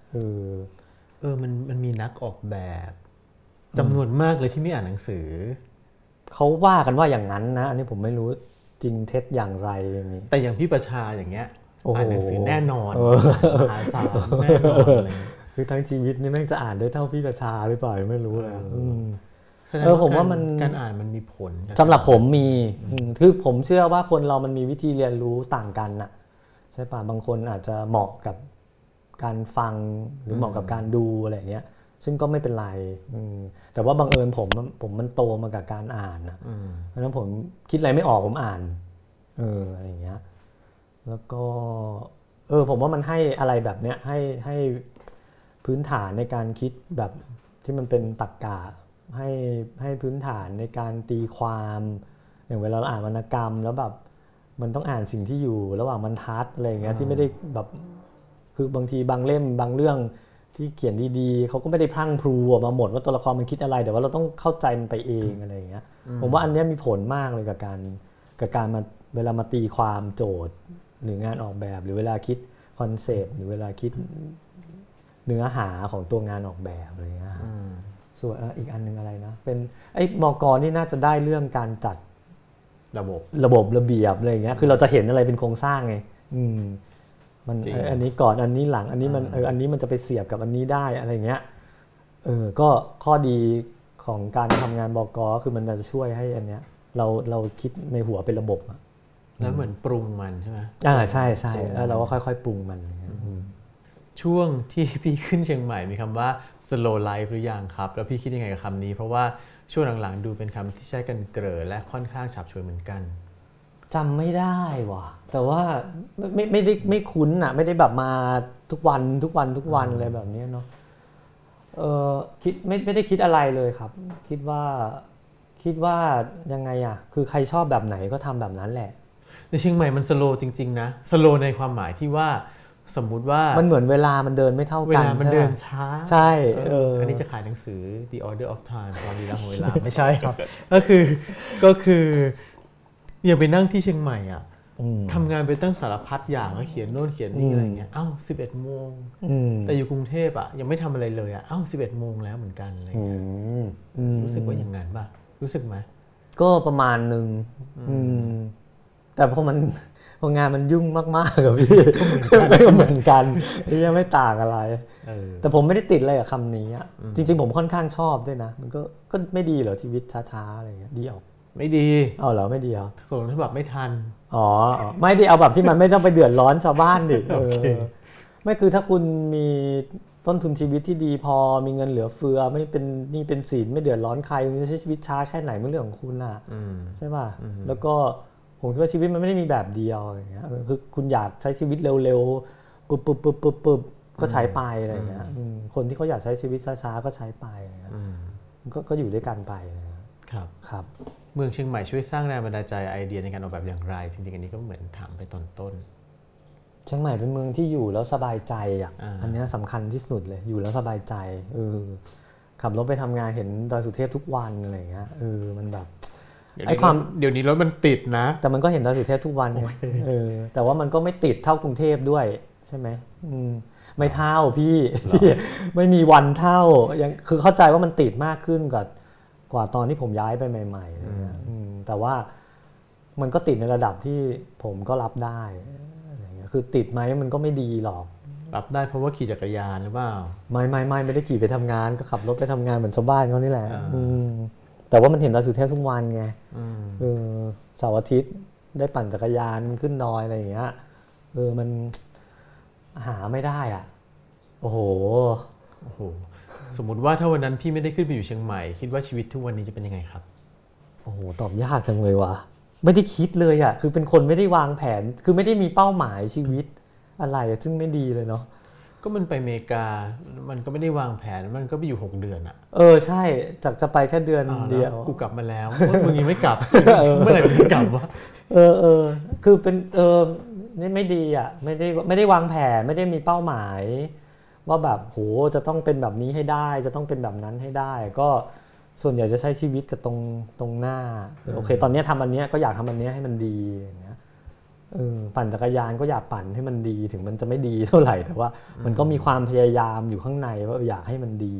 มันมีนักออกแบบจำนวนมากเลยที่ไม่อ่านหนังสือเขาว่ากันว่าอย่างนั้นนะอันนี้ผมไม่รู้จริงเท็จอย่างไรอย่างนี้แต่อย่างพี่ประชาอย่างเงี้ยอ่านหนังสือแน่นอนอ่านสารแน่นอนอะไรคือทั้งชีวิตนี่แม่งจะอ่านได้เท่าพี่ประชาหรือเปล่าไม่รู้เลยผมว่ามันการอ่านมันมีผลสำหรับผมมีคือผมเชื่อว่าคนเรามันมีวิธีเรียนรู้ต่างกันน่ะใช่ป่ะบางคนอาจจะเหมาะกับการฟังหรือเหมาะกับการดูอะไรเงี้ยซึ่งก็ไม่เป็นไรแต่ว่าบังเอิญผมมันโตมากับการอ่านนะเพราะฉะนั้นผมคิดอะไรไม่ออกผมอ่านอะไรอย่างเงี้ยแล้วก็ผมว่ามันให้อะไรแบบเนี้ยให้พื้นฐานในการคิดแบบที่มันเป็นตรรกะให้พื้นฐานในการตีความอย่างเวลาเราอ่านวรรณกรรมแล้วแบบมันต้องอ่านสิ่งที่อยู่ระหว่างบรรทัดอะไรอย่างเงี้ยที่ไม่ได้แบบคือบางทีบางเล่มบางเรื่องที่เขียนดีๆเขาก็ไม่ได้พรั่งพรูออกมาหมดว่าตัวละครมันคิดอะไรแต่ว่าเราต้องเข้าใจมันไปเองอะไรอย่างเงี้ยผมว่าอันนี้มีผลมากเลยกับการมาเวลามาตีความโจทย์หรืองานออกแบบหรือเวลาคิดคอนเซปต์หรือเวลาคิดเนื้อหาของตัวงานออกแบบอะไรเงี้ยส่วนอีกอันนึงอะไรนะเป็นไอ้มก.นี่น่าจะได้เรื่องการจัดระบบระเบียบอะไรเงี้ยคือเราจะเห็นอะไรเป็นโครงสร้างไงมันอันนี้ก่อนอันนี้หลังอันนี้มันอันนี้มันจะไปเสียบกับอันนี้ได้อะไรเงี้ยก็ข้อดีของการทำงานบก.คือมันจะช่วยให้อันเนี้ยเราคิดในหัวเป็นระบบแล้วเหมือนปรุงมันใช่ไหมใช่ใช่แล้วเราก็ค่อยๆปรุงมันช่วงที่พี่ขึ้นเชียงใหม่มีคำว่า slow life หรือยังครับแล้วพี่คิดยังไงกับคำนี้เพราะว่าช่วงหลังๆดูเป็นคำที่ใช้กันเกลอและค่อนข้างฉับเฉวยเหมือนกันจำไม่ได้ว่ะแต่ว่าไม่ได้ไม่คุ้นอ่ะไม่ได้แบบมาทุกวันอะไรแบบนี้เนาะคิดไม่ได้คิดอะไรเลยครับคิดว่ายังไงอ่ะคือใครชอบแบบไหนก็ทำแบบนั้นแหละในเชียงใหม่มันสโลว์จริงๆนะสโลว์ในความหมายที่ว่าสมมุติว่ามันเหมือนเวลามันเดินไม่เท่ากันเวลามันเดินช้าใช่อันนี้จะขายหนังสือ The Order of Time ความดีและเวลาไม่ใช่ครับก็คืออย่าไปนั่งที่เชียงใหม่อ่ะทำงานไปตั้งสารพัดอย่างก็เขียนโน่นเขียนนี่อะไรเงี้ยอ้าว 11 โมงแต่อยู่กรุงเทพอ่ะยังไม่ทำอะไรเลยอ่ะอ้าว 11 โมงแล้วเหมือนกันอะไรเงี้ยรู้สึกว่าอย่างงั้นป่ะรู้สึกไหมก็ประมาณนึงแต่พองานมันยุ่งมากๆกับพี่ก็เหมือนกันยังไม่ต่างอะไรแต่ผมไม่ได้ติดอะไรกับคำนี้อ่ะจริงๆผมค่อนข้างชอบด้วยนะมันก็ไม่ดีเหรอชีวิตช้าๆอะไรเงี้ยดีออกไม่ดีเอาเหรอไม่ดีเหรอส่วนฉบับไม่ทันอ๋อไม่ได้เอาแบบที่มันไม่ต้องไปเดือดร้อนชาวบ้านดิไม่คือถ้าคุณมีต้นทุนชีวิตที่ดีพอมีเงินเหลือเฟือไม่เป็นหนี้เป็นสินไม่เดือดร้อนใครคุณจะใช้ชีวิตช้าแค่ไหนมันเรื่องของคุณน่ะใช่ป่ะแล้วก็ผมคิดว่าชีวิตมันไม่ได้มีแบบเดียวอย่างเงี้ยคือคุณอยากใช้ชีวิตเร็วๆปุ๊บก็ใช้ไปอะไรอย่างเงี้ยคนที่เขาอยากใช้ชีวิตช้าๆก็ใช้ไปก็อยู่ด้วยกันไปนะครับครับเมืองเชียงใหม่ช่วยสร้างแรงบันดาลใจไอเดียในการออกแบบอย่างไรจริงๆอันนี้ก็เหมือนถามไปตอนต้นเชียงใหม่เป็นเมืองที่อยู่แล้วสบายใจอ่ะอันนี้สำคัญที่สุดเลยอยู่แล้วสบายใจขับรถไปทำงานเห็นดอยสุเทพทุกวันอะไรอย่างเงี้ยมันแบบไอความเดี๋ยวนี้รถมันติดนะแต่มันก็เห็นดอยสุเทพทุกวันแต่ว่ามันก็ไม่ติดเท่ากรุงเทพด้วย ช่ไหมไม่เท่าพี่ไม่มีวันเท่ายังคือเข้าใจว่ามันติดมากขึ้นกว่าตอนที่ผมย้ายไปใหม่ๆนะแต่ว่ามันก็ติดในระดับที่ผมก็รับได้อะไรเงี้ยคือติดไหมมันก็ไม่ดีหรอกรับได้เพราะว่าขี่จักรยานหรือเปล่าไม่ได้ขี่ไปทำงานก็ขับรถไปทำงานเหมือนชาวบ้านเขานี่แหละแต่ว่ามันเห็นเราสุดแทบทุกวันไงเสาร์อาทิตย์ได้ปั่นจักรยานขึ้นดอยอะไรอย่างเงี้ยมันหาไม่ได้อ่ะโอ้โหสมมุติว่าถ้าวันนั้นพี่ไม่ได้ขึ้นไปอยู่เชียงใหม่คิดว่าชีวิตทุกวันนี้จะเป็นยังไงครับโอ้โหตอบยากจังเลยวะไม่ได้คิดเลยอ่ะคือเป็นคนไม่ได้วางแผนคือไม่ได้มีเป้าหมายชีวิตอะไรซึ่งไม่ดีเลยเนาะก็มันไปอเมริกามันก็ไม่ได้วางแผนมันก็ไปอยู่6เดือนอ่ะใช่จากจะไปแค่เดือนเดียวกูกลับมาแล้วมึงยังไม่กลับเมื่อไหร่มึงกลับวะคือเป็นไม่ดีอ่ะไม่ได้วางแผนไม่ได้มีเป้าหมายว่าแบบโหจะต้องเป็นแบบนี้ให้ได้จะต้องเป็นแบบนั้นให้ได้ก็ส่วนใหญ่จะใช้ชีวิตกับตรงหน้าโอเคตอนนี้ทำอันนี้ก็อยากทำอันนี้ให้มันดีอย่างเงี้ยปั่นจักรยานก็อยากปั่นให้มันดีถึงมันจะไม่ดีเท่าไหร่แต่ว่ามันก็มีความพยายามอยู่ข้างในว่าอยากให้มันดี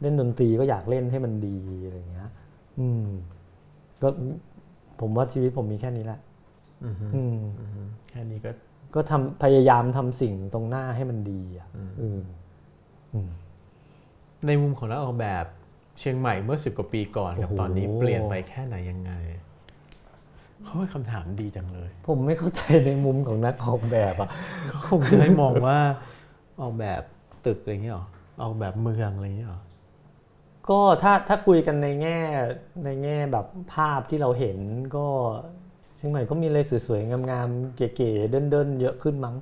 เล่นดนตรีก็อยากเล่นให้มันดีอะไรอย่างเงี้ยก็ผมว่าชีวิตผมมีแค่นี้แหละแค่นี้ก็ทำพยายามทำสิ่งตรงหน้าให้มันดีอ่ะในมุมของนักออกแบบเชียงใหม่เมื่อ10กว่าปีก่อนกับตอนนี้เปลี่ยนไปแค่ไหนยังไงเขาให้คำถามดีจังเลยผมไม่เข้าใจในมุมของนักออกแบบอ่ะผมจะได้มองว่าออกแบบตึกอะไรอย่างเงี้ยหรอออกแบบเมืองอะไรอย่างเงี้ยหรอก็ถ้าคุยกันในแง่แบบภาพที่เราเห็นก็เชียงใหม่ก็มีอะไรสวยๆงามๆเก๋ๆเด่นๆเยอะขึ้นมั้ง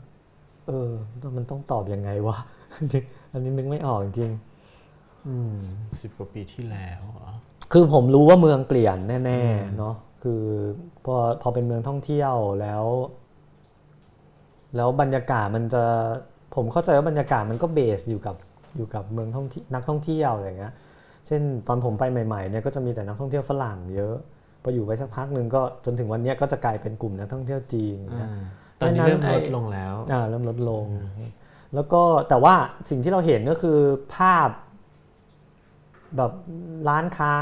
มันต้องตอบยังไงวะอันนี้นึกไม่ออกจริง10กว่าปีที่แล้วคือผมรู้ว่าเมืองเปลี่ยนแน่ๆเนาะคือพอเป็นเมืองท่องเที่ยวแล้วบรรยากาศมันจะผมเข้าใจว่าบรรยากาศมันก็เบสอยู่กับเมืองท่องเที่ยวนักท่องเที่ยวอะไรอย่างเงี้ยเช่นตอนผมไปใหม่ๆเนี่ยก็จะมีแต่นักท่องเที่ยวฝรั่งเยอะพออยู่ไปสักพักนึงก็จนถึงวันนี้ก็จะกลายเป็นกลุ่มนักท่องเที่ยวจีนนะตอนนี้เริ่มลดลงแล้วเริ่มลดลงแล้วก็แต่ว่าสิ่งที่เราเห็นก็คือภาพแบบร้านค้า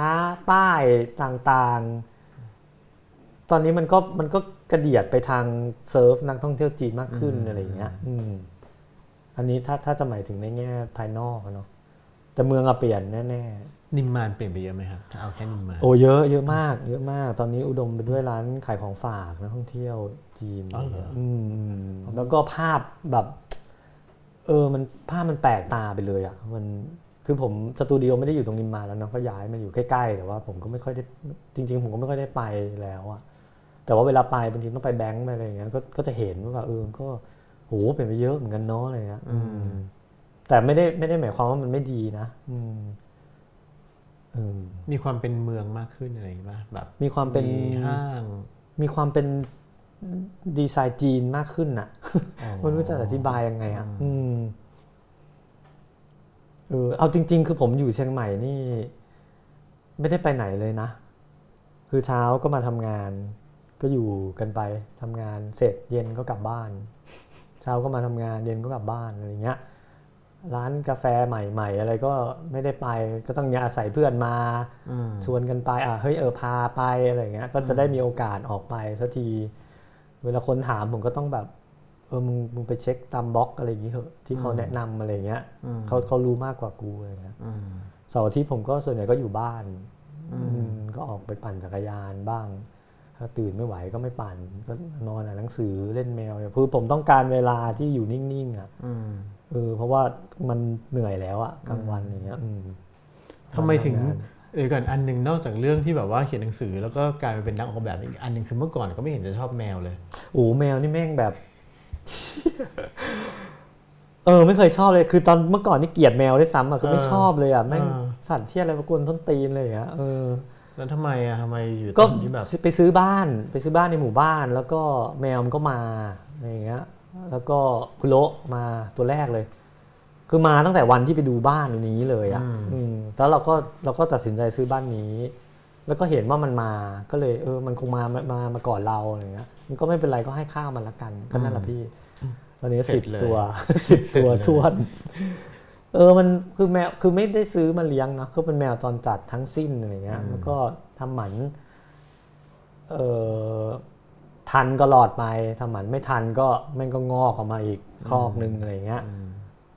ป้ายต่างๆตอนนี้มันก็กระเดียดไปทางเซิร์ฟนักท่องเที่ยวจีนมากขึ้นอะไรอย่างเงี้ยอันนี้ถ้าจะหมายถึงในแง่ภายนอกเนาะแต่เมืองเปลี่ยนแน่ๆนิมมานเปลี่ยนไปเยอะไหมครับถ้าเอาแค่นิมมานเยอะเยอะมากเยอะมากตอนนี้อุดมไปด้วยร้านขายของฝากนักท่องเที่ยวจีนแล้วก็ภาพแบบมันภาพมันแปลกตาไปเลยอ่ะมันคือผมสตูดิโอไม่ได้อยู่ตรงนิมมานแล้วนะก็ย้ายมาอยู่ใกล้ๆแต่ว่าผมก็ไม่ค่อยได้จริงๆผมก็ไม่ค่อยได้ไปแล้วอ่ะแต่ว่าเวลาไปบางทีต้องไปแบงค์ไปอะไรอย่างเงี้ยก็จะเห็นว่าก็โหเปลี่ยนไปเยอะเหมือนกันเนาะอะไรเงี้ยแต่ไม่ได้หมายความว่ามันไม่ดีนะมีความเป็นเมืองมากขึ้นอะไรบ้างแบบมีความเป็นห้างมีความเป็นดีไซน์จีนมากขึ้นน่ะไม่รู้จะอธิบายยังไงอ่ะเอาจริงๆคือผมอยู่เชียงใหม่นี่ไม่ได้ไปไหนเลยนะคือเช้าก็มาทำงานก็อยู่กันไปทำงานเสร็จเย็นก็กลับบ้านเช้าก็มาทำงานเย็นก็กลับบ้านอะไรเงี้ยร้านกาแฟใหม่ๆอะไรก็ไม่ได้ไปก็ต้องอาศัยเพื่อนมาชวนกันไปเฮ้ยพาไปอะไรเงี้ยก็จะได้มีโอกาสออกไปสักทีเวลาคนถามผมก็ต้องแบบมึงไปเช็คตามบล็อกอะไรอย่างนี้เหอะที่เขาแนะนำอะไรเงี้ยเขารู้มากกว่ากูอะไรเงี้ยเสาร์อาทิตย์ผมก็ส่วนใหญ่ก็อยู่บ้านก็ออกไปปั่นจักรยานบ้างถ้าตื่นไม่ไหวก็ไม่ปั่นก็นอนอ่านหนังสือเล่นแมวคือผมต้องการเวลาที่อยู่นิ่งๆอ่ะเพราะว่ามันเหนื่อยแล้วอ่ะกลางวันอย่างเงี้ยทำไมถึงก่อนอันนึงนอกจากเรื่องที่แบบว่าเขียนหนังสือแล้วก็กลายเป็นนักออกแบบอีกอันนึงคือเมื่อก่อนก็ไม่เห็นจะชอบแมวเลยโอ้แมวนี่แม่งแบบไม่เคยชอบเลยคือตอนเมื่อก่อนนี่เกลียดแมวด้วยซ้ำอ่ะคือไม่ชอบเลยอ่ะแม่งสัตว์ที่อะไรมากวนต้นตีนเลยอย่างเงี้ยแล้วทำไมทำไมอยู่ตรงนี้แบบก็ไปซื้อบ้านในหมู่บ้านแล้วก็แมวมันก็มาอะไรอย่างเงี้ยแล้วก็คุโระมาตัวแรกเลยคือมาตั้งแต่วันที่ไปดูบ้านนี้เลยอ่ะแล้วเราก็ตัดสินใจซื้อบ้านนี้แล้วก็เห็นว่ามันมาก็เลยมันคงมาก่อนเราอะไรเงี้ยมันก็ไม่เป็นไรก็ให้ข้าวมันละกันก็นั่นแหละพี่ วันนี้10 ตัวท้วนมันคือแมวคือไม่ได้ซื้อมาเลี้ยงนะก็เป็นแมวจรจัดทั้งสิ้นอะไรเงี้ยแล้วก็ทำหมันทันก็หลอดไปทำหมันไม่ทันก็มันก็งอกออกมาอีกครอบนึงอะไรเงี้ย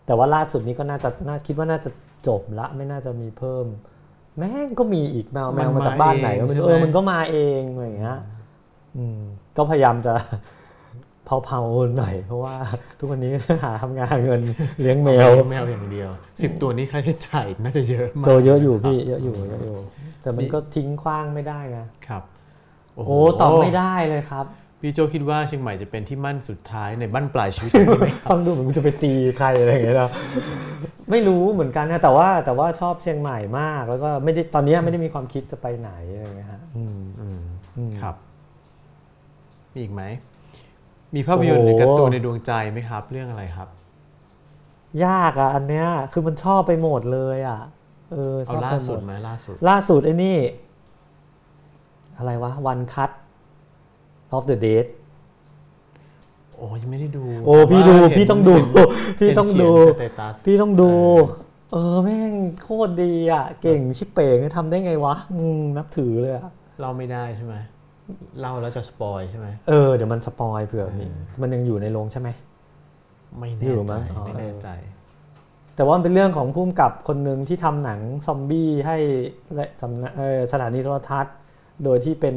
แต่ว่าล่าสุดนี้ก็น่าคิดว่าน่าจะจบละไม่น่าจะมีเพิ่มแม่งก็มีอีกแมวมาจากบ้านไหนก็ไม่รู้มันก็มาเองอะไรเงี้ยก็พยายามจะเผาๆหน่อยเพราะว่าทุกวันนี้หาทำงานเงินเลี้ยงแมวอย่างเดียว10ตัวนี้ค่าใช้จ่ายน่าจะเยอะมากเยอะอยู่พี่เยอะอยู่แต่มันก็ทิ้งขว้างไม่ได้นะครับโอ้โหตอบไม่ได้เลยครับพี่โจคิดว่าเชียงใหม่จะเป็นที่มั่นสุดท้ายในบั้นปลายชีวิตไหมฟังดูเหมือนกูจะไปตีใครอะไรอย่างเงี้ยนะไม่รู้เหมือนกันนะแต่ว่าชอบเชียงใหม่มากแล้วก็ไม่ได้ตอนนี้ไม่ได้มีความคิดจะไปไหนอะไรเงี้ยฮะครับมีอีกไหมมีภาพยนตร์หรือการ์ตูนในดวงใจไหมครับเรื่องอะไรครับยากอ่ะอันเนี้ยคือมันชอบไปหมดเลยอ่ะเอาล่าสุดไหมล่าสุดไอ้นี่อะไรวะ One Cut of the Dead โอ้ยังไม่ได้ดูโอ้พี่ดูพี่ต้องดูแม่งโคตรดีอ่ะเก่งชิบเป๋งทำได้ไงวะนับถือเลยอ่ะเราไม่ได้ใช่ไหมเล่าแล้วจะสปอยใช่ไหมเดี๋ยวมันสปอยเผื่อมันยังอยู่ในโรงใช่ไหมไม่แน่ใจแต่ว่าเป็นเรื่องของผู้กำกับคนหนึ่งที่ทำหนังซอมบี้ให้สถานีโทรทัศน์โดยที่เป็น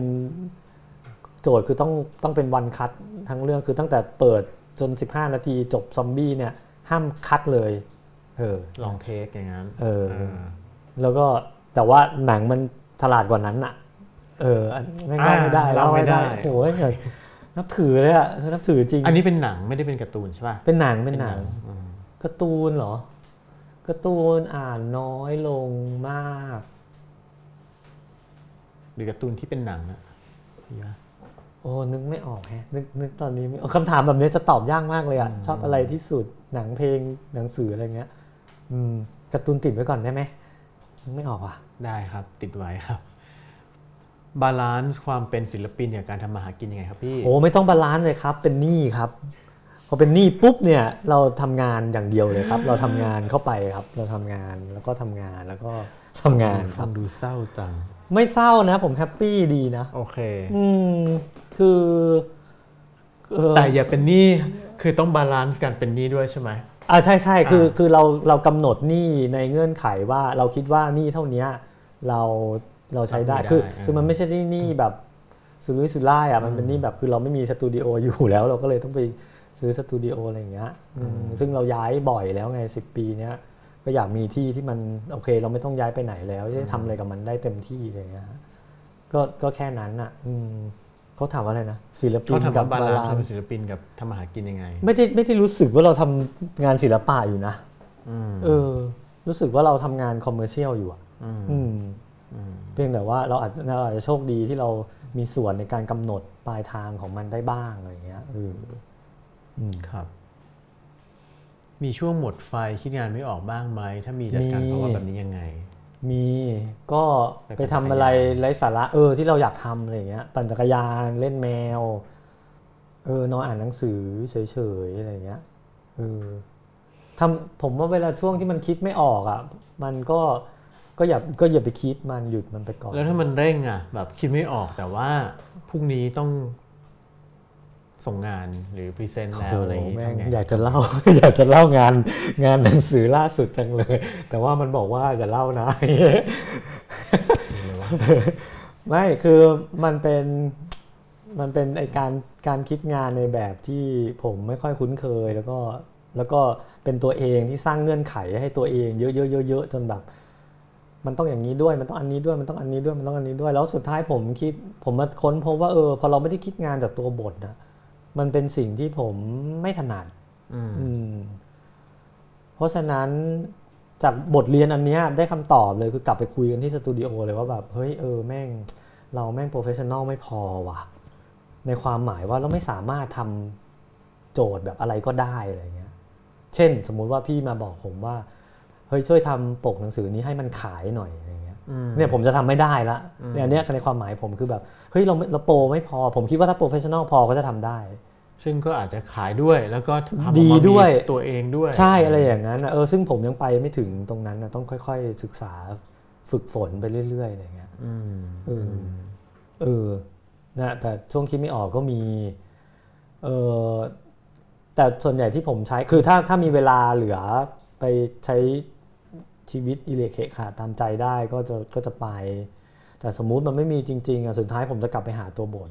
โจทย์คือต้องเป็นวันคัททั้งเรื่องคือตั้งแต่เปิดจน15นาทีจบซอมบี้เนี่ยห้ามคัทเลยลองเทคอย่างนั้นแล้วก็แต่ว่าหนังมันฉลาดกว่านั้นอ่ะไม่ได้โอ้ยนับถือเลยอ่ะนับถือจริงอันนี้เป็นหนังไม่ได้เป็นการ์ตูนใช่ป่ะเป็นหนังการ์ตูนเหรอการ์ตูนอ่านน้อยลงมากหรือการ์ตูนที่เป็นหนังอะโอ้นึกไม่ออกแฮะนึกตอนนี้คำถามแบบนี้จะตอบยากมากเลยอ่ะชอบอะไรที่สุดหนังเพลงหนังสืออะไรเงี้ยการ์ตูนติดไว้ก่อนได้ไหมนึกไม่ออกว่ะได้ครับติดไว้ครับบาลานซ์ความเป็นศิลปินกับการทำมาหากินยังไงครับพี่โอ้ไม่ต้องบาลานซ์เลยครับเป็นหนี้ครับพอเป็นหนี้ปุ๊บเนี่ยเราทำงานอย่างเดียวเลยครับเราทำงานเข้าไปครับเราทำงานแล้วก็ทำงานแล้วก็ทำงานครับดูเศร้าจังไม่เศร้านะผมแฮปปี้ดีนะโอเคคือแต่อย่าเป็นหนี้คือต้องบาลานซ์การเป็นหนี้ด้วยใช่ไหมใช่คือเรากำหนดหนี้ในเงื่อนไขว่าเราคิดว่าหนี้เท่านี้เราใช้ได้คือมันไม่ใช่หนี้แบบสุรุ่ยสุร่ายอ่ะมันเป็นหนี้แบบคือเราไม่มีสตูดิโออยู่แล้วเราก็เลยต้องไปซื้อสตูดิโออะไรอย่างเงี้ยซึ่งเราย้ายบ่อยแล้วไง10ปีเนี้ยก็อยากมีที่ที่มันโอเคเราไม่ต้องย้ายไปไหนแล้วจะทำอะไรกับมันได้เต็มที่อะไรเงี้ยก็แค่นั้นอ่ะเขาถามว่าอะไรนะศิลปินกับบาลานซ์ศิลปินกับทำมาหากินยังไงไม่ได้รู้สึกว่าเราทำงานศิลปะอยู่นะรู้สึกว่าเราทำงานคอมเมอร์เชียลอยู่อ่ะเพียงแต่ว่าเราอาจจะโชคดีที่เรามีส่วนในการกำหนดปลายทางของมันได้บ้างอะไรเงี้ยครับมีช่วงหมดไฟคิดงานไม่ออกบ้างไหมถ้ามีจัดการเพราะว่าแบบนี้ยังไงมีก็ไปทำอะไรไร้สาระที่เราอยากทำอะไรเงี้ยปั่นจักรยานเล่นแมวนอนอ่านหนังสือเฉยๆอะไรเงี้ยผมว่าเวลาช่วงที่มันคิดไม่ออกอ่ะมันก็อย่าไปคิดมันหยุดมันไปก่อนแล้วถ้ามันเร่งอ่ะแบบคิดไม่ออกแต่ว่าพรุ่งนี้ต้องส่งงานหรือพรีเซนต์แล้วอะไรอย่างเงี้ยอยากจะเล่า งานหนังสือล่าสุดจังเลยแต่ว่ามันบอกว่าอย่าเล่านะ ไม่คือมันเป็นไอ้การคิดงานในแบบที่ผมไม่ค่อยคุ้นเคยแล้วก็เป็นตัวเองที่สร้างเงื่อนไขให้ตัวเองเยอะๆเยอะๆจนแบบมันต้องอย่างนี้ด้วยมันต้องอันนี้ด้วยมันต้องอันนี้ด้วยมันต้องอันนี้ด้วยแล้วสุดท้ายผมมาค้นพบว่าพอเราไม่ได้คิดงานจากตัวบทนะมันเป็นสิ่งที่ผมไม่ถนัดเพราะฉะนั้นจากบทเรียนอันนี้ได้คำตอบเลยคือกลับไปคุยกันที่สตูดิโอเลยว่าแบบเฮ้ยแม่งเราแม่งโปรเฟสชันนอลไม่พอว่ะในความหมายว่าเราไม่สามารถทำโจทย์แบบอะไรก็ได้อะไรเงี้ยเช่นสมมุติว่าพี่มาบอกผมว่าเฮ้ยช่วยทำปกหนังสือนี้ให้มันขายหน่อยอะไรเงี้ยเนี่ยผมจะทำไม่ได้ละเนี่ยในความหมายผมคือแบบเฮ้ยเราโปรไม่พอผมคิดว่าถ้าโปรเฟสชันนอลพอก็จะทำได้ ซึ่งก็อาจจะขายด้วยแล้วก็ทำดีด้วยตัวเองด้วยใช่อะไรอย่างนั้นนะซึ่งผมยังไปไม่ถึงตรงนั้นนะต้องค่อยๆศึกษาฝึกฝนไปเรื่อยๆอะไรเงี้ยนะแต่ช่วงคิดไม่ออกก็มีแต่ส่วนใหญ่ที่ผมใช้คือถ้ามีเวลาเหลือไปใช้ชีวิตอิเลเคขาตามใจได้ก็จะไปแต่สมมุติมันไม่มีจริงๆอ่ะสุดท้ายผมจะกลับไปหาตัวบท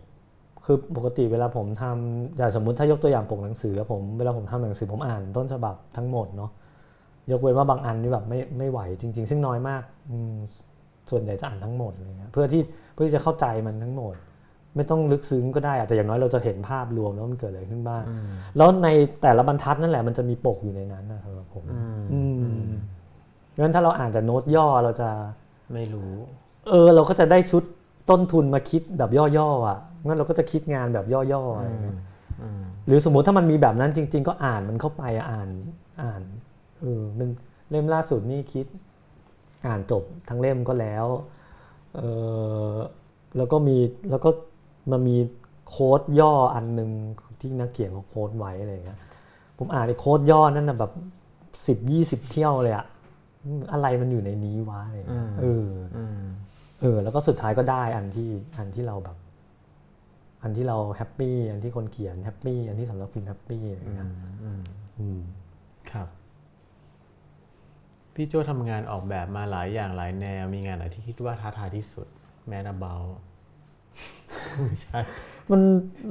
คือปกติเวลาผมทำแต่สมมุติถ้ายกตัวอย่างปกหนังสือผมเวลาผมทำหนังสือผมอ่านต้นฉบับทั้งหมดเนาะยกเว้นว่าบางอันนี่แบบไม่ไหวจริงๆซึ่งน้อยมากส่วนใหญ่จะอ่านทั้งหมดเลยนะเพื่อที่จะเข้าใจมันทั้งหมดไม่ต้องลึกซึ้งก็ได้แต่อย่างน้อยเราจะเห็นภาพรวมแล้วมันเกิดอะไรขึ้นบ้างแล้วในแต่ละบรรทัดนั่นแหละมันจะมีปกอยู่ในนั้นนะสำหรับผมงั้นถ้าเราอ่านแต่โน้ตย่อเราจะไม่รู้เราก็จะได้ชุดต้นทุนมาคิดแบบย่อๆอ่ะงั้นเราก็จะคิดงานแบบย่อๆอะไรเงี้ยหรือสมมติถ้ามันมีแบบนั้นจริงๆก็อ่านมันเข้าไปอ่านมันเล่มล่าสุดนี่คิดอ่านจบทั้งเล่มก็แล้วแล้วก็มันมีโค้ดย่ออันนึงที่นักเขียนเขาโค้ดไว้อะไรเงี้ยผมอ่านไอ้โค้ดย่อนั่นน่ะแบบ10-20 เที่ยวเลยอ่ะอะไรมันอยู่ในนี้วะอะไรเงี้ยแล้วก็สุดท้ายก็ได้อันที่เราแบบอันที่เราแฮปปี้อันที่คนเขียนแฮปปี้อันที่สำนักพิมพ์แฮปปี้อะไรเงี้ยครับพี่โจ้ทำงานออกแบบมาหลายอย่างหลายแนวมีงานไหนที่คิดว่าท้าทายที่สุดMad About ไม่ใช่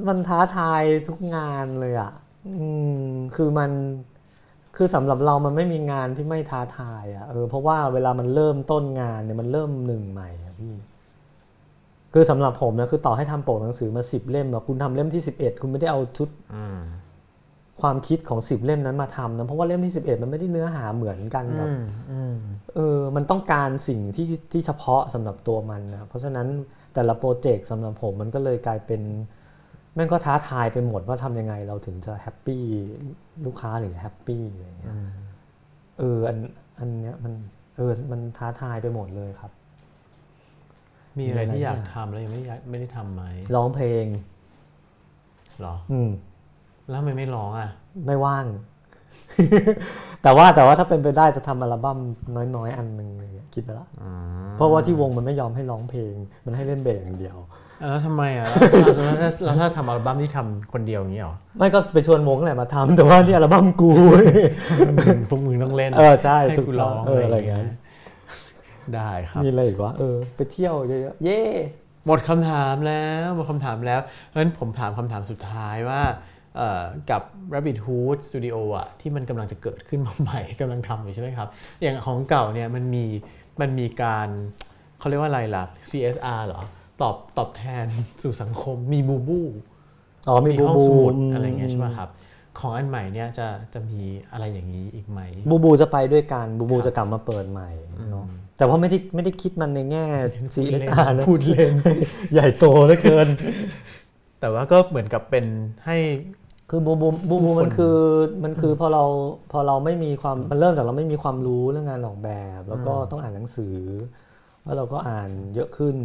มันท้าทายทุกงานเลยอ่ะคือมันคือสำหรับเรามันไม่มีงานที่ไม่ท้าทายอ่ะเพราะว่าเวลามันเริ่มต้นงานเนี่ยมันเริ่มหนึ่งใหม่ครับพี่คือสำหรับผมนะคือต่อให้ทำปกหนังสือมา10 เล่มอ่ะคุณทำเล่มที่11คุณไม่ได้เอาชุดความคิดของ10 เล่มนั้นมาทำนะเพราะว่าเล่มที่11มันไม่ได้เนื้อหาเหมือนกันแบบมันต้องการสิ่งที่เฉพาะสำหรับตัวมันนะเพราะฉะนั้นแต่ละโปรเจกต์สำหรับผมมันก็เลยกลายเป็นแม่งก็ท้าทายไปหมดว่าทำยังไงเราถึงจะแฮปปี้ลูกค้าถึงแฮปปี้อะไรอย่างเงี้ยอันเนี้ยมันมันท้าทายไปหมดเลยครับมีอะไรที่อยากทำแล้วยังไม่ได้ทำไหมร้องเพลงหรอแล้วไม่ร้องอ่ะไม่ว่าง แต่ว่าถ้าเป็นไปได้จะทำอัลบั้มน้อยๆอันนึงเลยคิดไปละเพราะว่าที่วงมันไม่ยอมให้ร้องเพลงมันให้เล่นเบสอย่างเดียวแล้วทำไมอ่ะแล้วถ้าทำอัลบั้มที่ทำคนเดียวอย่างนี้หรอไม่ก็ไปชวนวงอะไรมาทำแต่ว่านี่อัลบั้มกูพวกมึงต้องเล่นใช่ให้กูร้องอะไรอย่างเงี้ยได้ครับมีอะไรอีกวะไปเที่ยวเยอะๆเย่หมดคำถามแล้วงั้นผมถามคำถามสุดท้ายว่ากับ Rabbithood Studio อ่ะที่มันกำลังจะเกิดขึ้นมาใหม่กำลังทำอยู่ใช่ไหมครับอย่างของเก่าเนี่ยมันมีการเขาเรียกว่าอะไรล่ะ CSR เหรอตอบแทนสู่สังคมมีบูบูมีห้องสมุดอะไรเงี้ยใช่ไหมครับของอันใหม่เนี่ยจะมีอะไรอย่างนี้อีกไหมบูบูจะไปด้วยกันบูบูจะกลับมาเปิดใหม่เนาะแต่ว่าไม่ได้คิดมันในแง่ CSR นะพูดเล่นใหญ่โตเหลือเกินแต่ว่าก็เหมือนกับเป็นให้คือบูมมันคือพอเราไม่มีความมันเริ่มจากเราไม่มีความรู้เรื่องงานออกแบบแล้วก็ต้องอ่านหนังสือแล้วเราก็อ่านเยอะขึ้น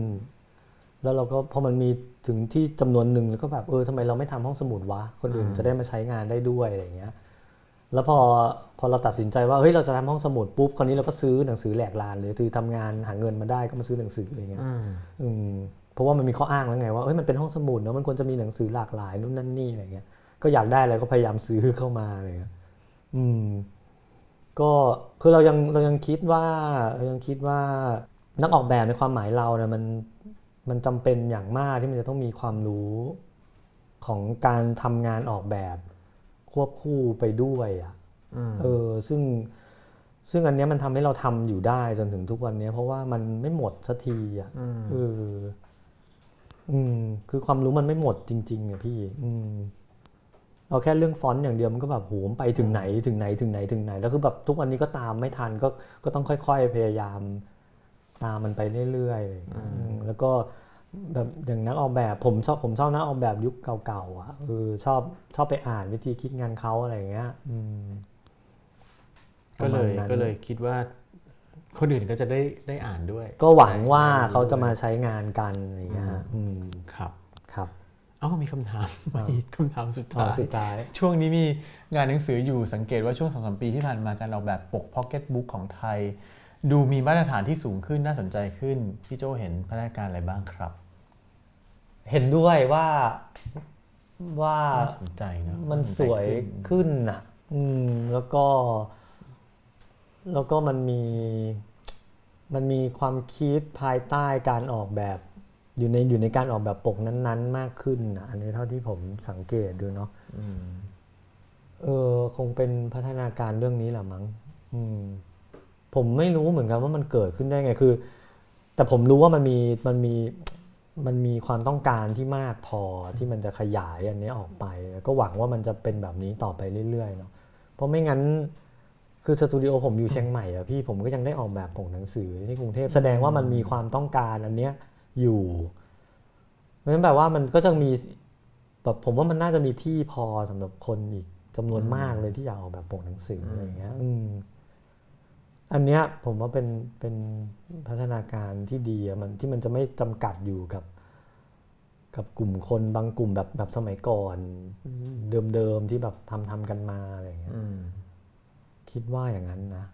แล้วเราก็พอมันมีถึงที่จำนวนหนึ่งแล้วก็แบบทำไมเราไม่ทำห้องสมุดวะคนอื่นจะได้มาใช้งานได้ด้วยอะไรอย่างเงี้ยแล้วพอเราตัดสินใจว่าเฮ้ยเราจะทำห้องสมุดปุ๊บคราวนี้เราก็ซื้อหนังสือแหลกลานหรือคือทำงานหาเงินมาได้ก็มาซื้อหนังสืออะไรเงี้ยเพราะว่ามันมีข้ออ้างแล้วไงว่ามันเป็นห้องสมุดเนาะมันควรจะมีหนังสือหลากหลายนู่นนั่นนี่อะไรเงี้ยก็อยากได้อะไรก็พยายามซื้อเข้ามาอะไรเงี้ยก็คือเรายังคิดว่านักออกแบบในความหมายเราเนี่ยมันจำเป็นอย่างมากที่มันจะต้องมีความรู้ของการทำงานออกแบบควบคู่ไปด้วยอ่ะซึ่งอันนี้มันทำให้เราทำอยู่ได้จนถึงทุกวันนี้เพราะว่ามันไม่หมดสักทีอ่ะคือความรู้มันไม่หมดจริงๆอ่ะพี่เอาแค่เรื่องฟอนต์อย่างเดียวมันก็แบบโหมไปถึงไหนแล้วคือแบบทุกวันนี้ก็ตามไม่ทันก็ต้องค่อยๆพยายามตามมันไปเรื่อยๆแล้วก็แบบอย่างนักออกแบบผมชอบนักออกแบบยุคเก่าๆอ่ะชอบไปอ่านวิธีคิดงานเขาอะไรอย่างเงี้ยก็เลยคิดว่าคนอื่นก็จะได้อ่านด้วยก็หวังว่าเขาจะมาใช้งานกันอย่างเงี้ยครับ อ้าวมีคำถามมาอีกคำถามสุดท้ายช่วงนี้มีงานหนังสืออยู่สังเกตว่าช่วง 2-3 ปีที่ผ่านมาการออกแบบปกพ็อกเก็ตบุ๊กของไทยดูมีมาตรฐานที่สูงขึ้นน่าสนใจขึ้นพี่โจเห็นพัฒนาการอะไรบ้างครับเห็นด้วยว่าสนใจนะมันสวยขึ้นอ่ะแล้วก็มันมีความคิดภายใต้การออกแบบอยู่ในการออกแบบปกนั้นๆมากขึ้นนะอันนี้เท่าที่ผมสังเกตดูเนาะคงเป็นพัฒนาการเรื่องนี้แหละมั้งผมไม่รู้เหมือนกันว่ามันเกิดขึ้นได้ไงคือแต่ผมรู้ว่ามันมีความต้องการที่มากพอที่มันจะขยายอันนี้ออกไปแล้วก็หวังว่ามันจะเป็นแบบนี้ต่อไปเรื่อยๆเนาะเพราะไม่งั้นคือสตูดิโอผมอยู่เชียงใหม่อะพี่ผมก็ยังได้ออกแบบปกหนังสือที่กรุงเทพแสดงว่ามันมีความต้องการอันเนี้ยอยู่เพราะฉะนั้นแปลว่ามันก็จะมีแบบผมว่ามันน่าจะมีที่พอสำหรับคนอีกจำนวนมากเลยที่อยากออกแบบปกหนังสืออะไรอย่างเงี้ยอันเนี้ยผมว่าเป็นพัฒนาการที่ดีมันที่มันจะไม่จำกัดอยู่กับกลุ่มคนบางกลุ่มแบบสมัยก่อนเดิมๆที่แบบทำกันมาอะไรอย่างเงี้ยคิดว่าอย่างนั้นนะ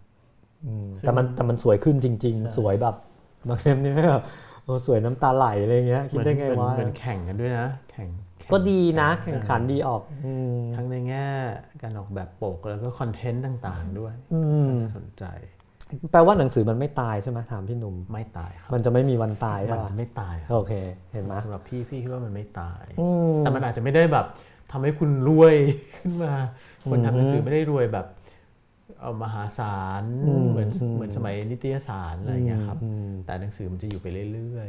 แต่มันสวยขึ้นจริงๆสวยแบบบางเล่มนี่ไม่แบบสวยน้ำตาไหลอะไรเงี้ยคิดได้ไงวะมันแข่งกันด้วยนะแข่งก็ดีนะแข่งขันดีออกทั้งในแง่การออกแบบปกแล้วก็คอนเทนต์ต่างๆด้วยสนใจแปลว่าหนังสือมันไม่ตายใช่ไหมถามพี่หนุ่มไม่ตายครับมันจะไม่มีวันตายมันจะไม่ตายโอเคเห็นไหมสำหรับพี่คิดว่ามันไม่ตายแต่มันอาจจะไม่ได้แบบทำให้คุณรวยขึ้นมาคนทำหนังสือไม่ได้รวยแบบเอามหาศาลเหมือนสมัยนิตยสารอะไรเงี้ยครับแต่หนังสือมันจะอยู่ไปเรื่อย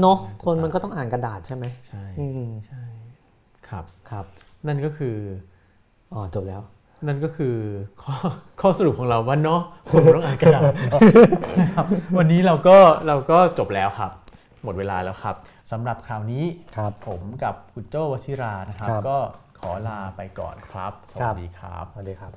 เนาะคนมันก็ต้องอ่านกระดาษใช่ไหมใช่ครับนั่นก็คืออ๋อจบแล้วนั่นก็คือข้อสรุปของเราว่าเนาะคนต้องอ่านกระดาษนะครับวันนี้เราก็จบแล้วครับหมดเวลาแล้วครับสำหรับคราวนี้ผมกับคุณโจ้วชิรานะครับก็ขอลาไปก่อนครับสวัสดีครับ